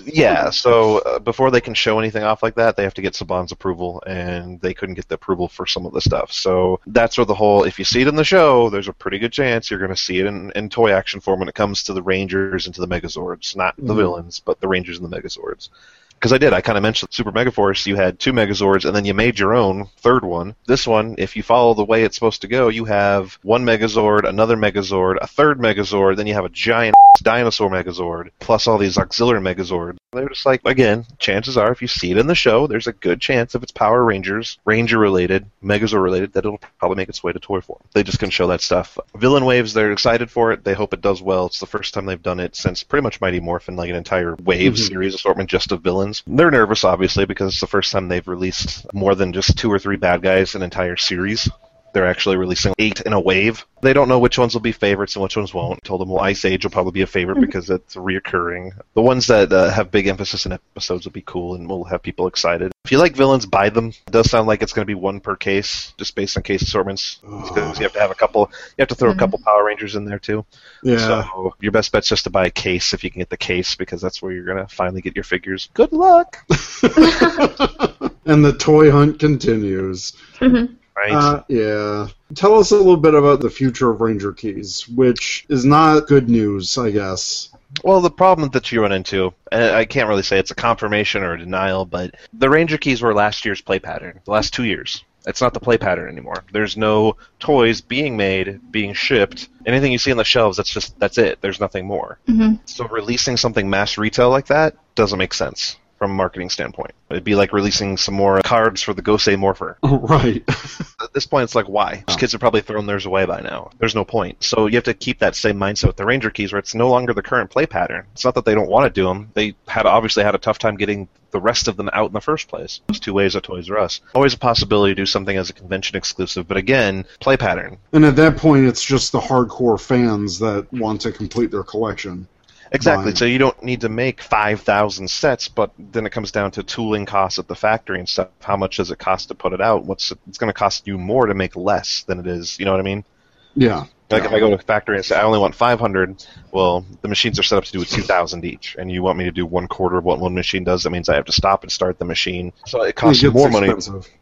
Yeah, so before they can show anything off like that, they have to get Saban's approval, and they couldn't get the approval for some of the stuff. So that's where the whole, if you see it in the show, there's a pretty good chance you're going to see it in toy action form when it comes to the Rangers and to the Megazords. Not the villains, but the Rangers and the Megazords. Because I kind of mentioned Super Megaforce, you had two Megazords, and then you made your own third one. This one, if you follow the way it's supposed to go, you have one Megazord, another Megazord, a third Megazord, then you have a giant dinosaur Megazord, plus all these auxiliary Megazords. They're just like, again, chances are, if you see it in the show, there's a good chance if it's Power Rangers, Ranger-related, Megazord-related, that it'll probably make its way to toy form. They just couldn't show that stuff. Villain Waves, they're excited for it. They hope it does well. It's the first time they've done it since pretty much Mighty Morphin, like an entire Wave series assortment just of villains. They're nervous, obviously, because it's the first time they've released more than just two or three bad guys in an entire series. They're actually releasing 8 in a wave. They don't know which ones will be favorites and which ones won't. I told them, well, Ice Age will probably be a favorite because it's reoccurring. The ones that have big emphasis in episodes will be cool and will have people excited. If you like villains, buy them. It does sound like it's going to be one per case, just based on case assortments. Because you have to have a couple. You have to throw a couple Power Rangers in there too. Yeah. So your best bet's just to buy a case if you can get the case, because that's where you're going to finally get your figures. Good luck. And the toy hunt continues. Right. Yeah. Tell us a little bit about the future of Ranger Keys, which is not good news, I guess. Well, the problem that you run into, and I can't really say it's a confirmation or a denial, but the Ranger Keys were last year's play pattern, the last 2 years. It's not the play pattern anymore. There's no toys being made, being shipped. Anything you see on the shelves, that's it. There's nothing more. Mm-hmm. So releasing something mass retail like that doesn't make sense from a marketing standpoint. It'd be like releasing some more cards for the Gosei Morpher. Oh, right. At this point, it's like, why? Those kids have probably thrown theirs away by now. There's no point. So you have to keep that same mindset with the Ranger Keys, where it's no longer the current play pattern. It's not that they don't want to do them. They had obviously had a tough time getting the rest of them out in the first place. There's two ways at Toys R Us. Always a possibility to do something as a convention exclusive, but again, play pattern. And at that point, it's just the hardcore fans that want to complete their collection. Exactly. So you don't need to make 5,000 sets, but then it comes down to tooling costs at the factory and stuff. How much does it cost to put it out? It's going to cost you more to make less than it is. You know what I mean? Yeah. Like if I go to a factory and say, I only want 500, well, the machines are set up to do 2,000 each, and you want me to do one quarter of what one machine does, that means I have to stop and start the machine. So it costs more money.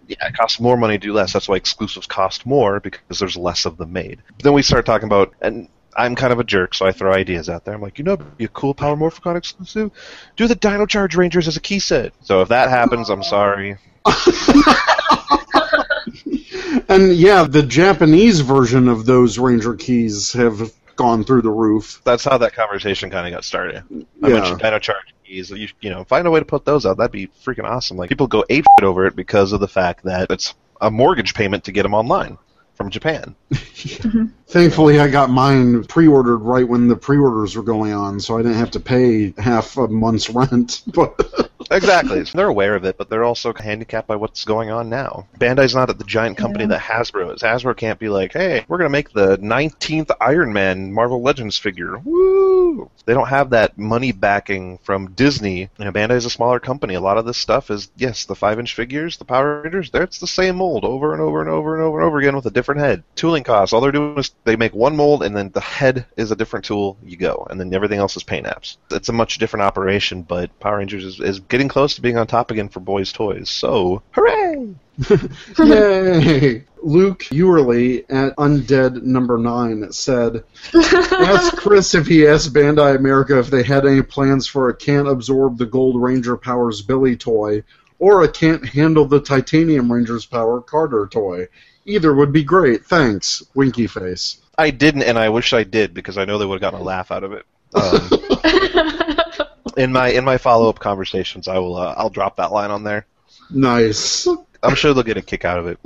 Yeah, it costs more money to do less. That's why exclusives cost more, because there's less of them made. But then we start talking about... and I'm kind of a jerk, so I throw ideas out there. I'm like, you know, be a cool Power Morphicon exclusive. Do the Dino Charge Rangers as a key set. So if that happens, I'm sorry. And yeah, the Japanese version of those Ranger Keys have gone through the roof. That's how that conversation kind of got started. I mentioned Dino Charge Keys. You know, find a way to put those out. That'd be freaking awesome. Like, people go ape shit over it because of the fact that it's a mortgage payment to get them online. From Japan. Mm-hmm. Thankfully, I got mine pre-ordered right when the pre-orders were going on, so I didn't have to pay half a month's rent. But exactly. They're aware of it, but they're also handicapped by what's going on now. Bandai's not at the giant company that Hasbro is. Hasbro can't be like, hey, we're going to make the 19th Iron Man Marvel Legends figure. Woo! They don't have that money backing from Disney. You know, Bandai's a smaller company. A lot of this stuff is, yes, the 5-inch figures, the Power Rangers, it's the same mold over and over and over and over and over again with a different head. Tooling costs. All they're doing is they make one mold and then the head is a different tool, you go. And then everything else is paint apps. It's a much different operation, but Power Rangers is getting close to being on top again for boys' toys. So, hooray! Yay! Luke Ewerly at Undead Number 9 said, ask Chris if he asked Bandai America if they had any plans for a can't absorb the Gold Ranger Powers Billy toy or a can't handle the Titanium Rangers Power Carter toy. Either would be great. Thanks, Winky Face. I didn't, and I wish I did, because I know they would have gotten a laugh out of it. In my follow-up conversations, I will I'll drop that line on there. Nice. I'm sure they'll get a kick out of it.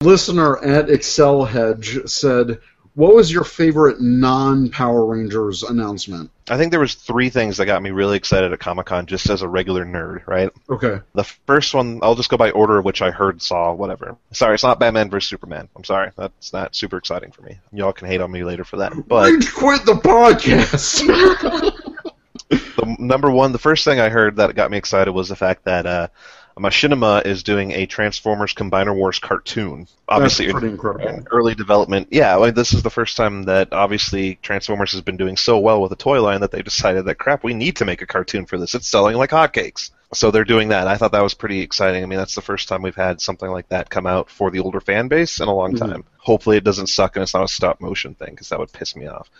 Listener at Excel Hedge said, what was your favorite non-Power Rangers announcement? I think there was three things that got me really excited at Comic-Con just as a regular nerd, right? Okay. The first one, I'll just go by order of which I heard, saw, whatever. Sorry, it's not Batman vs. Superman. I'm sorry. That's not super exciting for me. Y'all can hate on me later for that. But Rage quit the podcast! Number one, the first thing I heard that got me excited was the fact that Machinima is doing a Transformers Combiner Wars cartoon. Obviously, that's pretty incredible. Early development. Yeah, like, this is the first time that, obviously, Transformers has been doing so well with a toy line that they decided that, crap, we need to make a cartoon for this. It's selling like hotcakes. So they're doing that. I thought that was pretty exciting. I mean, that's the first time we've had something like that come out for the older fan base in a long time. Hopefully it doesn't suck and it's not a stop-motion thing, because that would piss me off.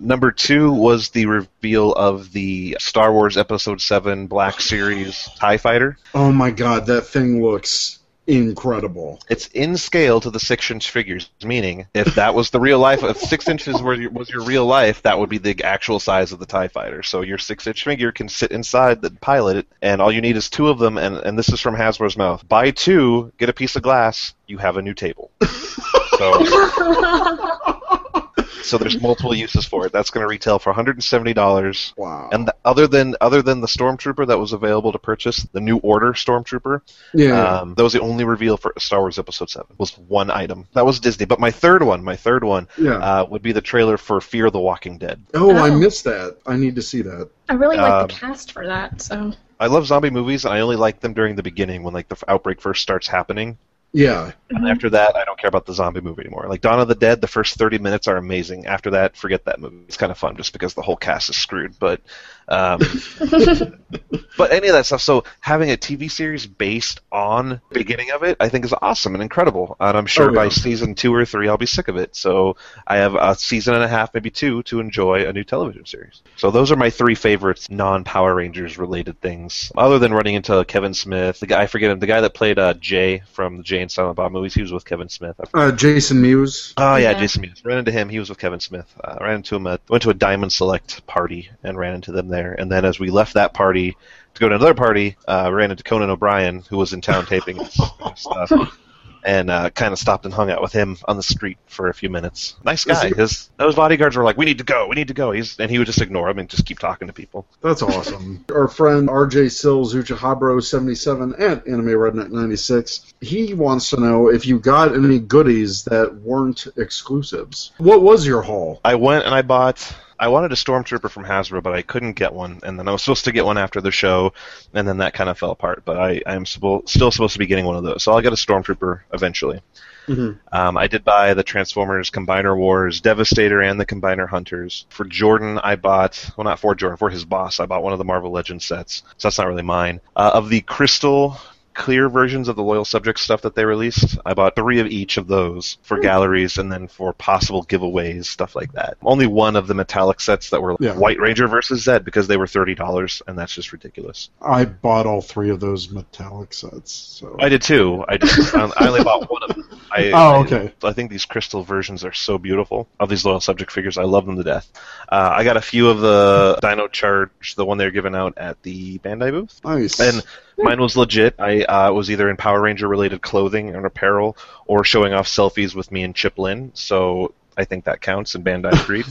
Number two was the reveal of the Star Wars Episode 7 Black Series TIE Fighter. Oh my god, that thing looks incredible. It's in scale to the 6-inch figures, meaning if that was the real life, if 6 inches was your real life, that would be the actual size of the TIE Fighter. So your 6-inch figure can sit inside the pilot, and all you need is two of them, and this is from Hasbro's mouth. Buy two, get a piece of glass, you have a new table. So there's multiple uses for it. That's going to retail for $170. Wow. And other than the Stormtrooper that was available to purchase, the New Order Stormtrooper, that was the only reveal for Star Wars Episode 7. Was one item. That was Disney. But my third one would be the trailer for Fear the Walking Dead. Oh, I missed that. I need to see that. I really like the cast for that. So I love zombie movies, and I only like them during the beginning when like the outbreak first starts happening. Yeah. And after that, I don't care about the zombie movie anymore. Like, Dawn of the Dead, the first 30 minutes are amazing. After that, forget that movie. It's kind of fun just because the whole cast is screwed. But but any of that stuff. So having a TV series based on the beginning of it, I think is awesome and incredible. And I'm sure by season 2 or 3, I'll be sick of it. So I have a season and a half, maybe 2, to enjoy a new television series. So those are my three favorites, non-Power Rangers-related things. Other than running into Kevin Smith, the guy that played Jay from the Jay Jay and Silent Bob movies. He was with Kevin Smith. Jason Mewes. Oh, yeah, Jason Mewes. Ran into him. He was with Kevin Smith. Ran into him at, went to a Diamond Select party and ran into them there. And then as we left that party to go to another party, ran into Conan O'Brien, who was in town taping stuff. And kind of stopped and hung out with him on the street for a few minutes. Nice guy. Those bodyguards were like, we need to go, we need to go. And he would just ignore them and just keep talking to people. That's awesome. Our friend RJ Sills, Uchihabro77 at Anime Redneck 96, he wants to know if you got any goodies that weren't exclusives. What was your haul? I went and I bought... I wanted a Stormtrooper from Hasbro, but I couldn't get one, and then I was supposed to get one after the show, and then that kind of fell apart, but I am still supposed to be getting one of those, so I'll get a Stormtrooper eventually. Mm-hmm. I did buy the Transformers Combiner Wars, Devastator, and the Combiner Hunters. For Jordan, I bought... Well, not for Jordan, for his boss, I bought one of the Marvel Legends sets, so that's not really mine. Of the Crystal... clear versions of the Loyal Subjects stuff that they released. I bought 3 of each of those for galleries and then for possible giveaways, stuff like that. Only one of the metallic sets that were White Ranger versus Zed because they were $30, and that's just ridiculous. I bought all 3 of those metallic sets. So. I did too. I only bought one of them. Okay. I think these crystal versions are so beautiful of these Loyal Subject figures. I love them to death. I got a few of the Dino Charge, the one they were giving out at the Bandai booth. Nice. And mine was legit. I was either in Power Ranger-related clothing and apparel or showing off selfies with me and Chip Lynn, so I think that counts, and Bandai agreed.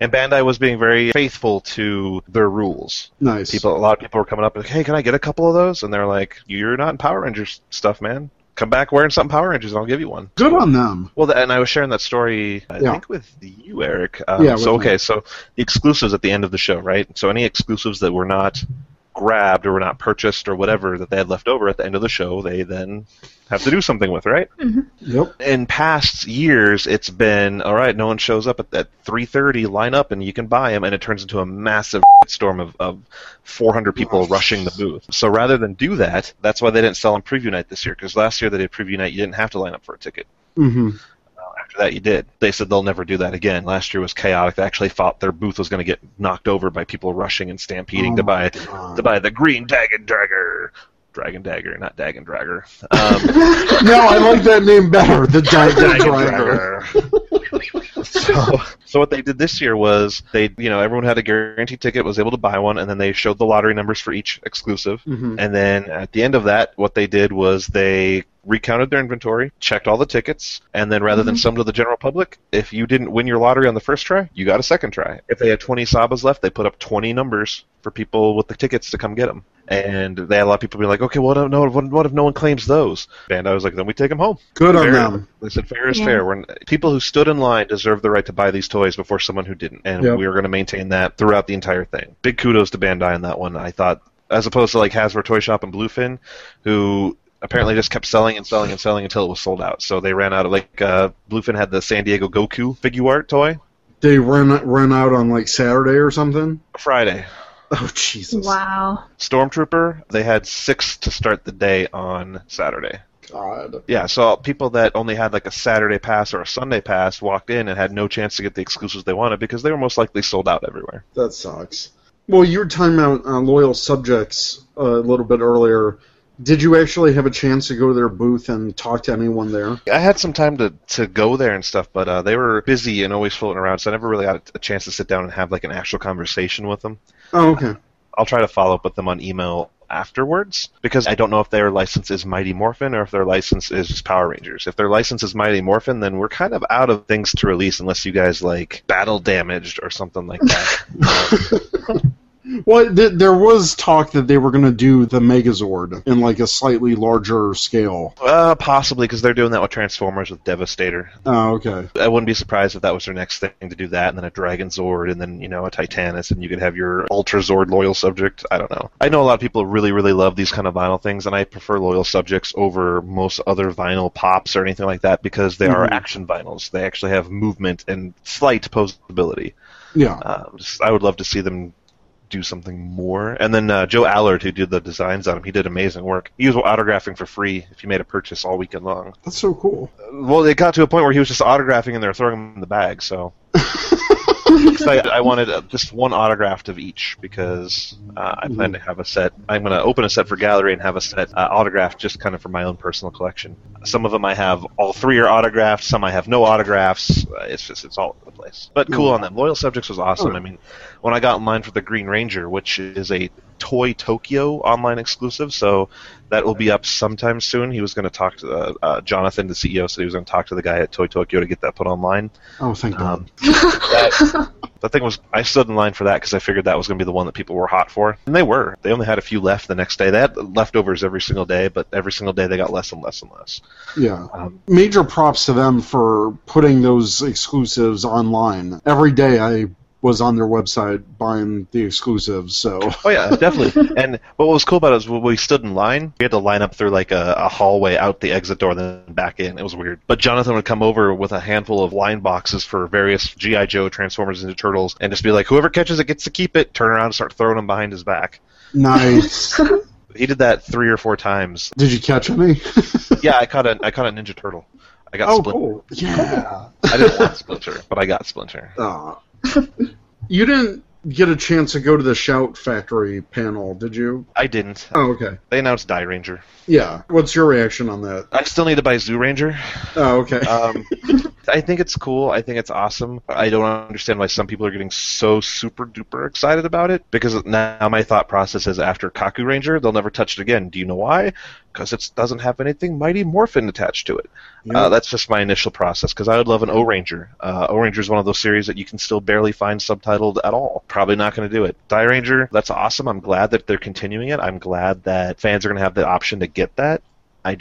And Bandai was being very faithful to their rules. Nice. A lot of people were coming up and like, hey, can I get a couple of those? And they're like, you're not in Power Rangers stuff, man. Come back wearing something Power Rangers and I'll give you one. Good on them. Well, and I was sharing that story, I think, with you, Eric. So the exclusives at the end of the show, right? So any exclusives that were not... grabbed or were not purchased or whatever that they had left over at the end of the show, they then have to do something with, right? Mm-hmm. Yep. In past years, it's been, all right, no one shows up at 3:30, line up and you can buy them, and it turns into a massive storm of 400 people rushing the booth. So rather than do that, that's why they didn't sell on preview night this year, because last year they did preview night, you didn't have to line up for a ticket. Mm-hmm. After that, you did. They said they'll never do that again. Last year was chaotic. They actually thought their booth was going to get knocked over by people rushing and stampeding to buy the green Dagon Dagger. Dragon Dagger, not Dagon Dragger. No, I like that name better. The Dagon Dragger. So what they did this year was everyone had a guaranteed ticket, was able to buy one, and then they showed the lottery numbers for each exclusive. Mm-hmm. And then at the end of that, what they did was they recounted their inventory, checked all the tickets, and then rather than some to the general public, if you didn't win your lottery on the first try, you got a second try. If they had 20 Sabas left, they put up 20 numbers for people with the tickets to come get them. And they had a lot of people be like, okay, what if no one claims those? And I was like, then we take them home. Good on them. They said fair is fair. People who stood in line deserve the right to buy these toys before someone who didn't. And we were going to maintain that throughout the entire thing. Big kudos to Bandai on that one, I thought. As opposed to like Hasbro Toy Shop and Bluefin, who... apparently just kept selling and selling and selling until it was sold out. So they ran out of, like, Bluefin had the San Diego Goku Figuart toy. They ran out on, like, Saturday or something? Friday. Oh, Jesus. Wow. Stormtrooper, they had 6 to start the day on Saturday. God. Yeah, so people that only had, like, a Saturday pass or a Sunday pass walked in and had no chance to get the exclusives they wanted because they were most likely sold out everywhere. That sucks. Well, you were talking about Loyal Subjects a little bit earlier. Did you actually have a chance to go to their booth and talk to anyone there? I had some time to go there and stuff, but they were busy and always floating around, so I never really got a chance to sit down and have like an actual conversation with them. Oh, okay. I'll try to follow up with them on email afterwards, because I don't know if their license is Mighty Morphin or if their license is just Power Rangers. If their license is Mighty Morphin, then we're kind of out of things to release unless you guys like Battle Damaged or something like that. Well, there was talk that they were going to do the Megazord in, like, a slightly larger scale. Possibly, because they're doing that with Transformers with Devastator. Oh, okay. I wouldn't be surprised if that was their next thing to do that, and then a Dragon Zord, and then, a Titanus, and you could have your Ultra Zord Loyal Subject. I don't know. I know a lot of people really, really love these kind of vinyl things, and I prefer Loyal Subjects over most other vinyl pops or anything like that, because they are action vinyls. They actually have movement and slight posability. Yeah. I would love to see them do something more. And then Joe Allard, who did the designs on him, he did amazing work. He was autographing for free if you made a purchase all weekend long. That's so cool. Well, it got to a point where he was just autographing and they were throwing him in the bag, so... excited. I wanted just one autographed of each because I plan to have a set. I'm going to open a set for gallery and have a set autographed just kind of for my own personal collection. Some of them I have all three are autographed. Some I have no autographs. It's just it's all over the place. But cool on them. Loyal Subjects was awesome. I mean, when I got mine for the Green Ranger, which is a Toy Tokyo online exclusive, so that will be up sometime soon. He was going to talk to Jonathan, the CEO, so he was going to talk to the guy at Toy Tokyo to get that put online. Oh, thank God. That thing was, I stood in line for that because I figured that was going to be the one that people were hot for, and they were. They only had a few left the next day. They had leftovers every single day, but every single day they got less and less and less. Yeah. Major props to them for putting those exclusives online. Every day I was on their website buying the exclusives, so... Oh, yeah, definitely. And what was cool about it is when we stood in line, we had to line up through, like, a hallway out the exit door, then back in. It was weird. But Jonathan would come over with a handful of line boxes for various G.I. Joe, Transformers, Ninja Turtles, and just be like, whoever catches it gets to keep it, turn around and start throwing them behind his back. Nice. He did that 3 or 4 times. Did you catch any? Yeah, I caught a Ninja Turtle. I got Splinter. Oh, yeah. I didn't want Splinter, but I got Splinter. Oh. You didn't get a chance to go to the Shout Factory panel, did you? I didn't. Oh, okay. They announced Zyuranger. Yeah. What's your reaction on that? I still need to buy Zyuranger. Oh, okay. I think it's cool. I think it's awesome. I don't understand why some people are getting so super-duper excited about it, because now my thought process is after Kakuranger, they'll never touch it again. Do you know why? Because it doesn't have anything Mighty Morphin attached to it. Yep. That's just my initial process, because I would love an Ohranger. Ohranger is one of those series that you can still barely find subtitled at all. Probably not going to do it. Zyuranger, that's awesome. I'm glad that they're continuing it. I'm glad that fans are going to have the option to get that. I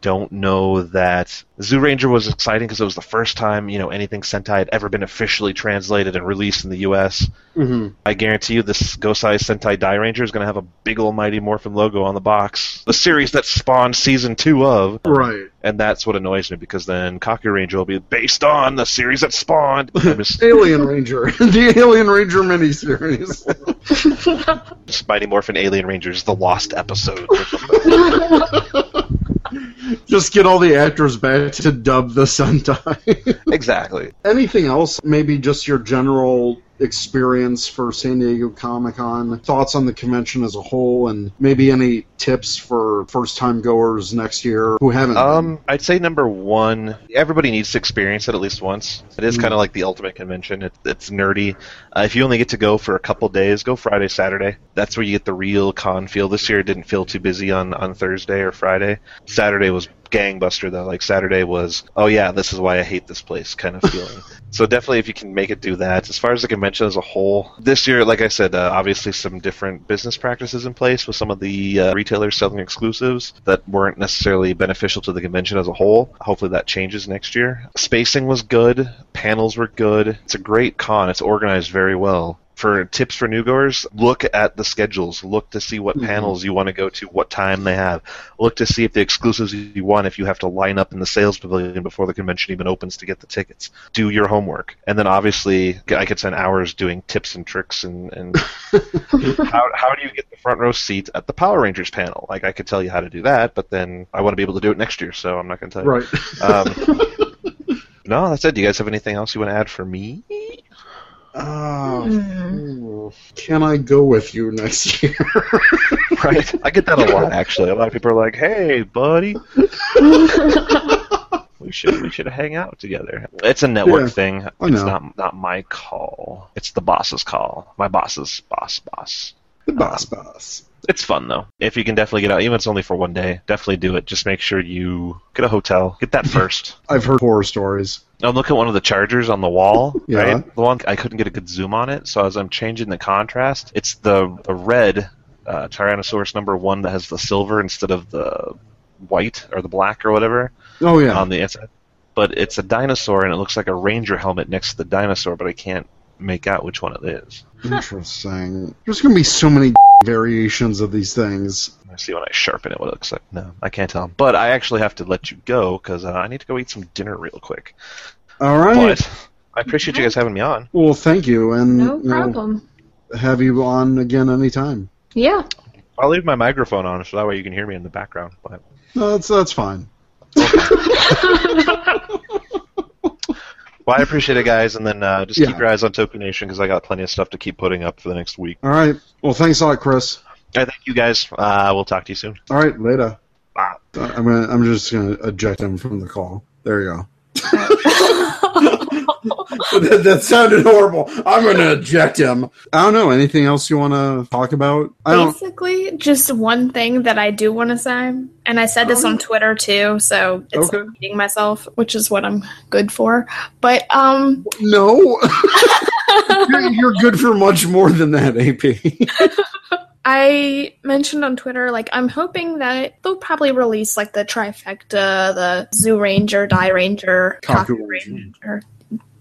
don't know that... Zyuranger was exciting because it was the first time, anything Sentai had ever been officially translated and released in the U.S. Mm-hmm. I guarantee you this Gosei Sentai Zyuranger is going to have a big ol' Mighty Morphin logo on the box. The series that spawned Season 2 of. Right. And that's what annoys me, because then Kakuranger will be based on the series that spawned. Alien Ranger. The Alien Ranger miniseries. Mighty Morphin Alien Rangers, the lost episode. Just get all the actors back to dub the Sentai. Exactly. Anything else? Maybe just your general experience for San Diego Comic-Con, thoughts on the convention as a whole, and maybe any tips for first-time goers next year who haven't been. I'd say number one, everybody needs to experience it at least once. It is kind of like the ultimate convention. It's nerdy. If you only get to go for a couple days, go Friday, Saturday. That's where you get the real con feel. This year it didn't feel too busy on Thursday or Friday. Saturday was gangbuster, though. Like, Saturday was, oh yeah, this is why I hate this place kind of feeling. So definitely if you can make it, do that. As far as the convention as a whole, this year, like I said, obviously some different business practices in place with some of the retailers selling exclusives that weren't necessarily beneficial to the convention as a whole. Hopefully that changes next year. Spacing was good. Panels were good. It's a great con. It's organized very well. For tips for newgoers, look at the schedules. Look to see what panels you want to go to, what time they have. Look to see if the exclusives you want, if you have to line up in the sales pavilion before the convention even opens to get the tickets. Do your homework. And then obviously, I could spend hours doing tips and tricks and how do you get the front row seat at the Power Rangers panel? Like, I could tell you how to do that, but then I want to be able to do it next year, so I'm not going to tell you. Right. No, that's it. Do you guys have anything else you want to add for me? Can I go with you next year? Right. I get that a lot, actually. A lot of people are like, hey, buddy. We should hang out together. It's a network thing. It's not my call. It's the boss's call. My boss's boss. The boss. It's fun, though. If you can definitely get out, even if it's only for one day, definitely do it. Just make sure you get a hotel. Get that first. I've heard horror stories. I'm looking at one of the chargers on the wall, right? The one I couldn't get a good zoom on it, so as I'm changing the contrast, it's the red Tyrannosaurus #1 that has the silver instead of the white or the black or whatever on the inside. But it's a dinosaur, and it looks like a ranger helmet next to the dinosaur, but I can't make out which one it is. Interesting. There's going to be so many variations of these things. I see when I sharpen it what it looks like. No, I can't tell. But I actually have to let you go because I need to go eat some dinner real quick. All right. But I appreciate you guys having me on. Well, thank you. And, no problem. Have you on again anytime. Yeah. I'll leave my microphone on so that way you can hear me in the background. But no, that's fine. Well, I appreciate it, guys, and then just keep your eyes on Toku Nation because I got plenty of stuff to keep putting up for the next week. All right. Well, thanks a lot, Chris. All right, thank you, guys. We'll talk to you soon. All right, later. Bye. I'm just gonna eject him from the call. There you go. That sounded horrible. I'm gonna eject him. I don't know. Anything else you want to talk about? Basically, just one thing that I do want to say, and I said this on Twitter too, so it's okay. I'm beating myself, which is what I'm good for. But no, you're good for much more than that, AP. I mentioned on Twitter, like, I'm hoping that they'll probably release, like, the trifecta, the Zyuranger, Diranger, Kakuranger.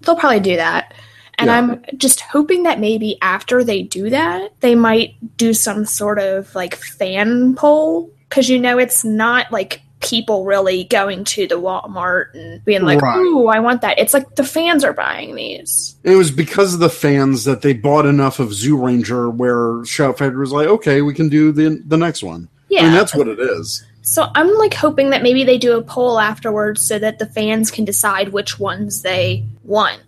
They'll probably do that. And I'm just hoping that maybe after they do that, they might do some sort of, like, fan poll. Because, you know, it's not, like, people really going to the Walmart and being like, ooh, I want that. It's like the fans are buying these. It was because of the fans that they bought enough of Zyuranger where Shout Factory was like, okay, we can do the next one. Yeah. I mean, that's what it is. So I'm like hoping that maybe they do a poll afterwards so that the fans can decide which ones they want.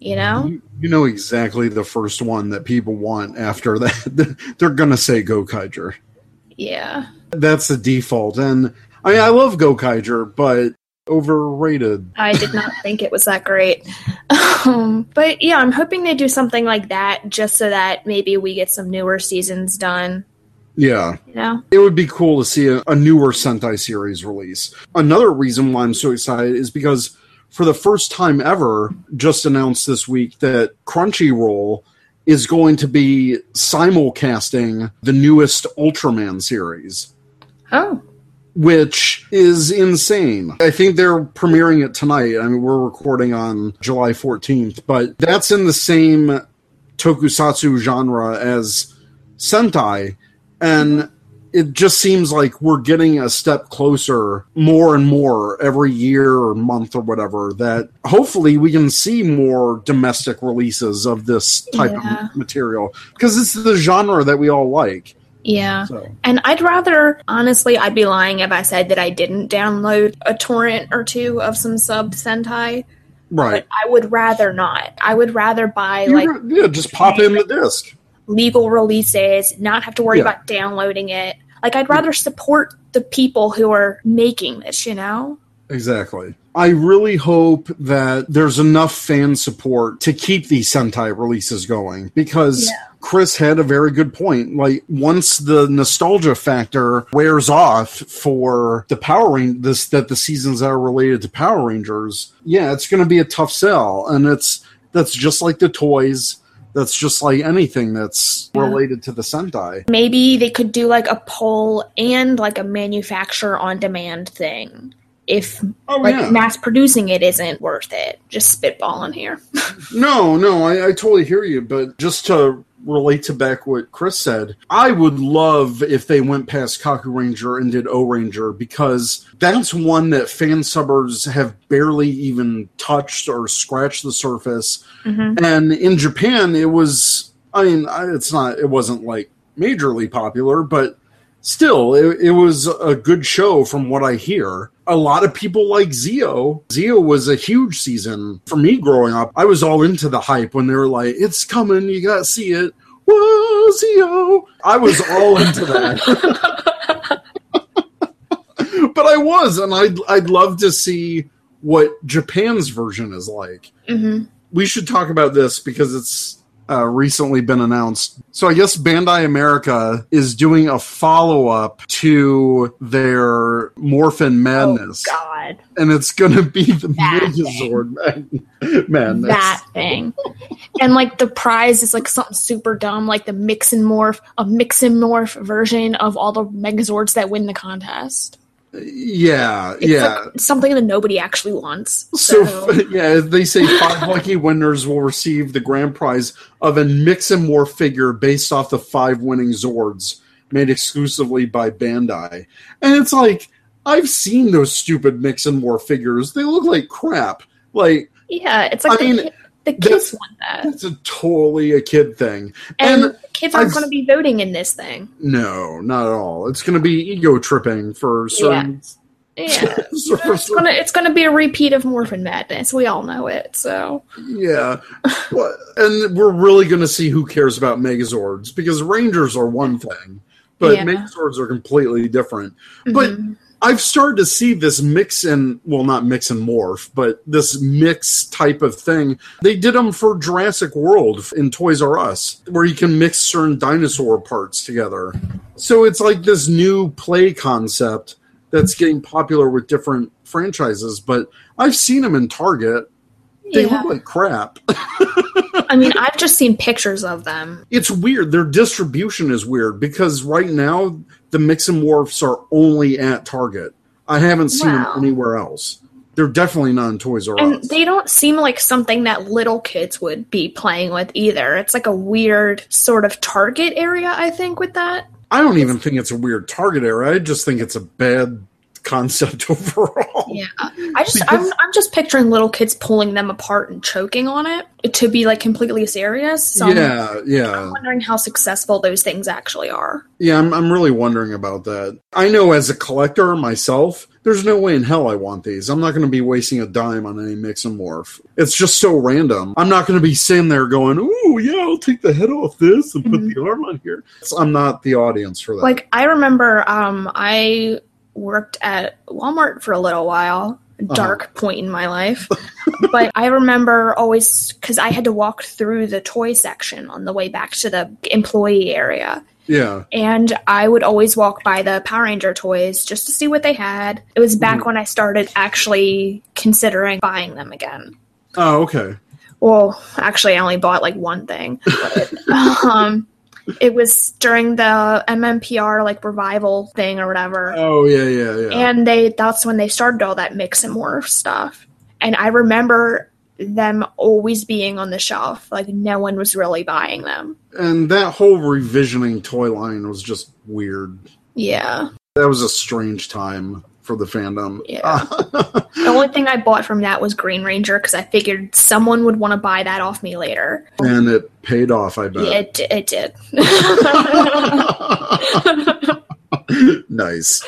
You know? You know exactly the first one that people want after that. They're going to say Gokaiger. Yeah. That's the default. And I mean, I love Gokaiger, but overrated. I did not think it was that great. But yeah, I'm hoping they do something like that just so that maybe we get some newer seasons done. Yeah. You know? It would be cool to see a newer Sentai series release. Another reason why I'm so excited is because for the first time ever, just announced this week that Crunchyroll is going to be simulcasting the newest Ultraman series. Oh, which is insane. I think they're premiering it tonight. I mean, we're recording on July 14th, but that's in the same tokusatsu genre as Sentai, and it just seems like we're getting a step closer more and more every year or month or whatever that hopefully we can see more domestic releases of this type of material because it's the genre that we all like. Yeah, and I'd rather, honestly, I'd be lying if I said that I didn't download a torrent or two of some sub-Sentai. Right. But I would rather not. I would rather buy, just pop in the disc. Legal releases, not have to worry about downloading it. Like, I'd rather support the people who are making this, you know? Exactly. I really hope that there's enough fan support to keep these Sentai releases going, because Chris had a very good point. Like, once the nostalgia factor wears off for the Power Rangers, that the seasons that are related to Power Rangers, it's going to be a tough sell. And that's just like the toys. That's just like anything that's related to the Sentai. Maybe they could do like a poll and like a manufacturer on demand thing. If mass producing it isn't worth it. Just spitballing here. No, I totally hear you. But just to relate to back what Chris said, I would love if they went past Kakuranger and did Ohranger, because that's one that fan subbers have barely even touched or scratched the surface. Mm-hmm. And in Japan, it was, I mean, it wasn't like majorly popular, but still, it was a good show from what I hear. A lot of people like Zeo. Zeo was a huge season for me growing up. I was all into the hype when they were like, it's coming, you gotta see it. Whoa, Zeo. I was all into that. But I was, and I'd love to see what Japan's version is like. Mm-hmm. We should talk about this because it's recently been announced. So I guess Bandai America is doing a follow-up to their Morphin Madness. Oh, God. And it's going to be the Megazord Madness. That thing. And, like, the prize is, like, something super dumb, like the mix and morph version of all the Megazords that win the contest. Yeah, it's like something that nobody actually wants. So, they say 5 lucky winners will receive the grand prize of a mix and morph figure based off the 5 winning Zords made exclusively by Bandai. And it's like, I've seen those stupid mix and morph figures. They look like crap. Like, yeah, it's like the kids want that. It's totally a kid thing. And kids aren't going to be voting in this thing. No, not at all. It's going to be ego tripping for certain Yeah, it's gonna be a repeat of Morphin Madness. We all know it. So yeah, and we're really gonna see who cares about Megazords, because Rangers are one thing, but Megazords are completely different. Mm-hmm. But I've started to see this mix and, well, not mix and morph, but this mix type of thing. They did them for Jurassic World in Toys R Us, where you can mix certain dinosaur parts together. So it's like this new play concept that's getting popular with different franchises, but I've seen them in Target. They look like crap. I mean, I've just seen pictures of them. It's weird. Their distribution is weird, because right now the mix and morphs are only at Target. I haven't seen them anywhere else. They're definitely not in Toys R Us. And they don't seem like something that little kids would be playing with either. It's like a weird sort of Target area, I think, with that. I don't even think it's a weird Target area. I just think it's a bad concept overall. Yeah, I'm just picturing little kids pulling them apart and choking on it to be like completely serious. So I'm wondering how successful those things actually are. Yeah, I'm really wondering about that. I know as a collector myself, there's no way in hell I want these. I'm not going to be wasting a dime on any mix and morph. It's just so random. I'm not going to be sitting there going, "Ooh, yeah, I'll take the head off this and put the arm on here." I'm not the audience for that. Like, I remember, I worked at Walmart for a little while, dark point in my life. But I remember always, because I had to walk through the toy section on the way back to the employee area. Yeah. And I would always walk by the Power Ranger toys just to see what they had. It was back when I started actually considering buying them again. Oh, okay. Well, actually, I only bought like one thing. But, it was during the MMPR like revival thing or whatever. Oh yeah. And that's when they started all that mix and morph stuff. And I remember them always being on the shelf, like no one was really buying them. And that whole revisioning toy line was just weird. Yeah. That was a strange time for the fandom. Yeah. The only thing I bought from that was Green Ranger, because I figured someone would want to buy that off me later. And it paid off, I bet. Yeah, it did. Nice.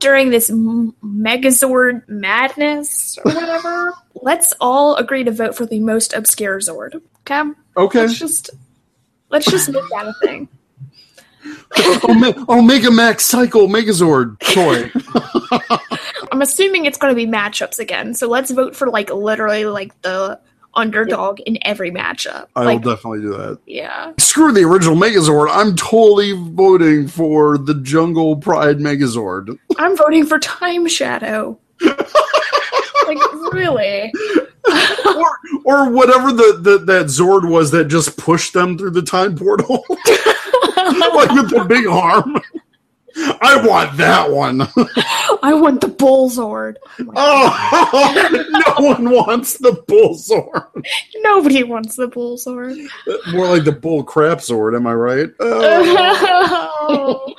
During this Megazord madness or whatever, let's all agree to vote for the most obscure Zord. Okay? Let's just make that a thing. Omega Max Cycle Megazord toy. I'm assuming it's going to be matchups again, so let's vote for like literally like the underdog in every matchup. I'll definitely do that. Yeah. Screw the original Megazord. I'm totally voting for the Jungle Pride Megazord. I'm voting for Time Shadow. Like, really? or whatever that Zord was that just pushed them through the time portal. Like with the big arm. I want that one. I want the Bullzord. Oh, no one wants the Bullzord. Nobody wants the Bullzord. More like the Bull Crap Zord, am I right? Oh.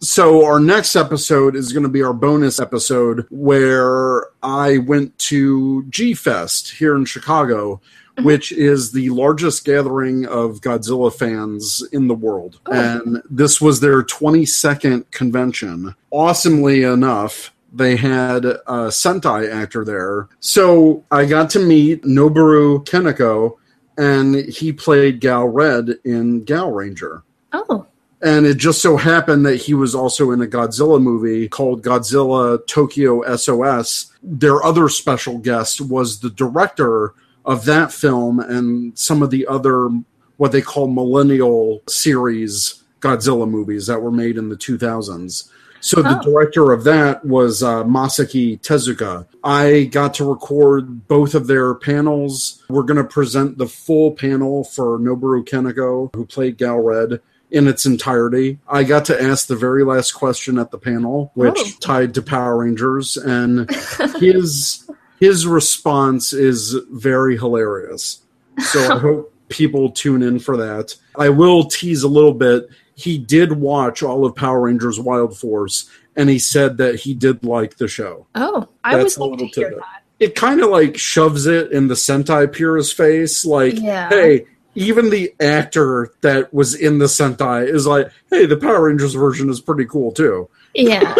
So our next episode is going to be our bonus episode where I went to G-Fest here in Chicago, which is the largest gathering of Godzilla fans in the world. Oh. And this was their 22nd convention. Awesomely enough, they had a Sentai actor there. So I got to meet Noboru Keneko, and he played Gal Red in Gal Ranger. Oh. And it just so happened that he was also in a Godzilla movie called Godzilla Tokyo SOS. Their other special guest was the director of that film and some of the other, what they call millennial series Godzilla movies that were made in the 2000s. So the director of that was Masaki Tezuka. I got to record both of their panels. We're going to present the full panel for Noboru Keneko, who played Gal Red, in its entirety. I got to ask the very last question at the panel, which tied to Power Rangers, and his response is very hilarious. So I hope people tune in for that. I will tease a little bit. He did watch all of Power Rangers Wild Force, and he said that he did like the show. Oh, I was going to hear that. It kind of like shoves it in the Sentai purist face. Like, hey, even the actor that was in the Sentai is like, hey, the Power Rangers version is pretty cool too. Yeah.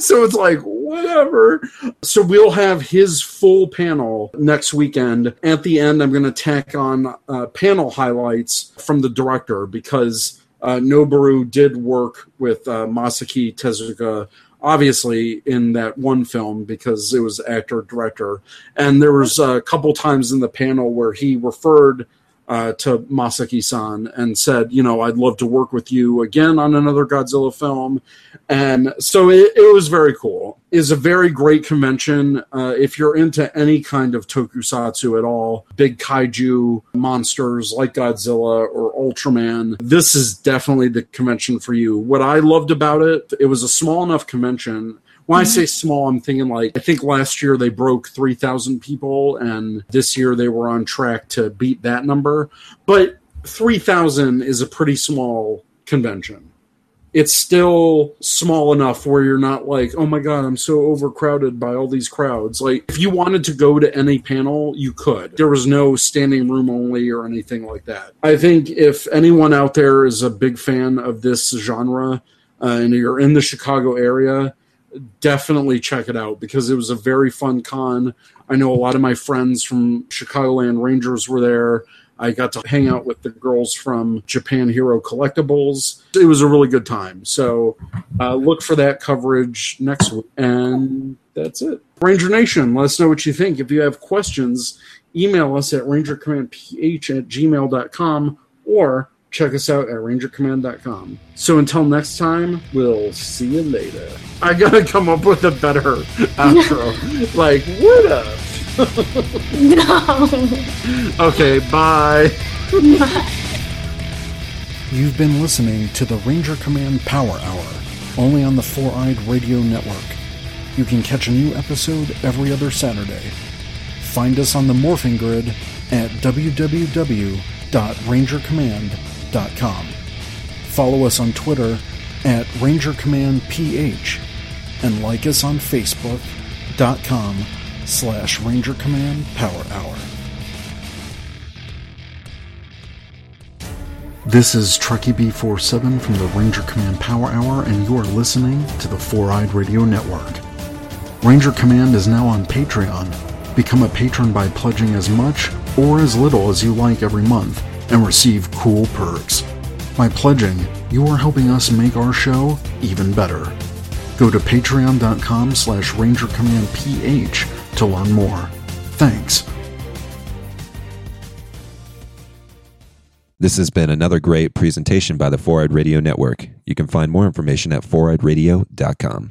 So it's like, whatever. So we'll have his full panel next weekend. At the end, I'm going to tack on panel highlights from the director, because Noboru did work with Masaki Tezuka, obviously, in that one film, because it was actor-director. And there was a couple times in the panel where he referred to Masaki-san and said, you know, I'd love to work with you again on another Godzilla film. And so it was very cool. It's a very great convention. If you're into any kind of tokusatsu at all, big kaiju monsters like Godzilla or Ultraman, this is definitely the convention for you. What I loved about it, it was a small enough convention. When I say small, I'm thinking like, I think last year they broke 3,000 people, and this year they were on track to beat that number. But 3,000 is a pretty small convention. It's still small enough where you're not like, oh my God, I'm so overcrowded by all these crowds. Like, if you wanted to go to any panel, you could. There was no standing room only or anything like that. I think if anyone out there is a big fan of this genre and you're in the Chicago area, definitely check it out, because it was a very fun con. I know a lot of my friends from Chicagoland Rangers were there. I got to hang out with the girls from Japan Hero Collectibles. It was a really good time. So look for that coverage next week. And that's it. Ranger Nation, let us know what you think. If you have questions, email us at rangercommandph@gmail.com or check us out at rangercommand.com. So until next time, we'll see you later. I gotta come up with a better outro. Like, what up? No. Okay, bye. Bye. You've been listening to the Ranger Command Power Hour, only on the Four-Eyed Radio Network. You can catch a new episode every other Saturday. Find us on the Morphing Grid at www.rangercommand.com. Follow us on Twitter at RangerCommandPH and like us on Facebook.com/RangerCommandPowerHour. This is Trucky B47 from the Ranger Command Power Hour, and you are listening to the Four-Eyed Radio Network. Ranger Command is now on Patreon. Become a patron by pledging as much or as little as you like every month, and receive cool perks. By pledging, you are helping us make our show even better. Go to patreon.com/rangercommandph to learn more. Thanks. This has been another great presentation by the Four-Eyed Radio Network. You can find more information at four-eyed-radio.com.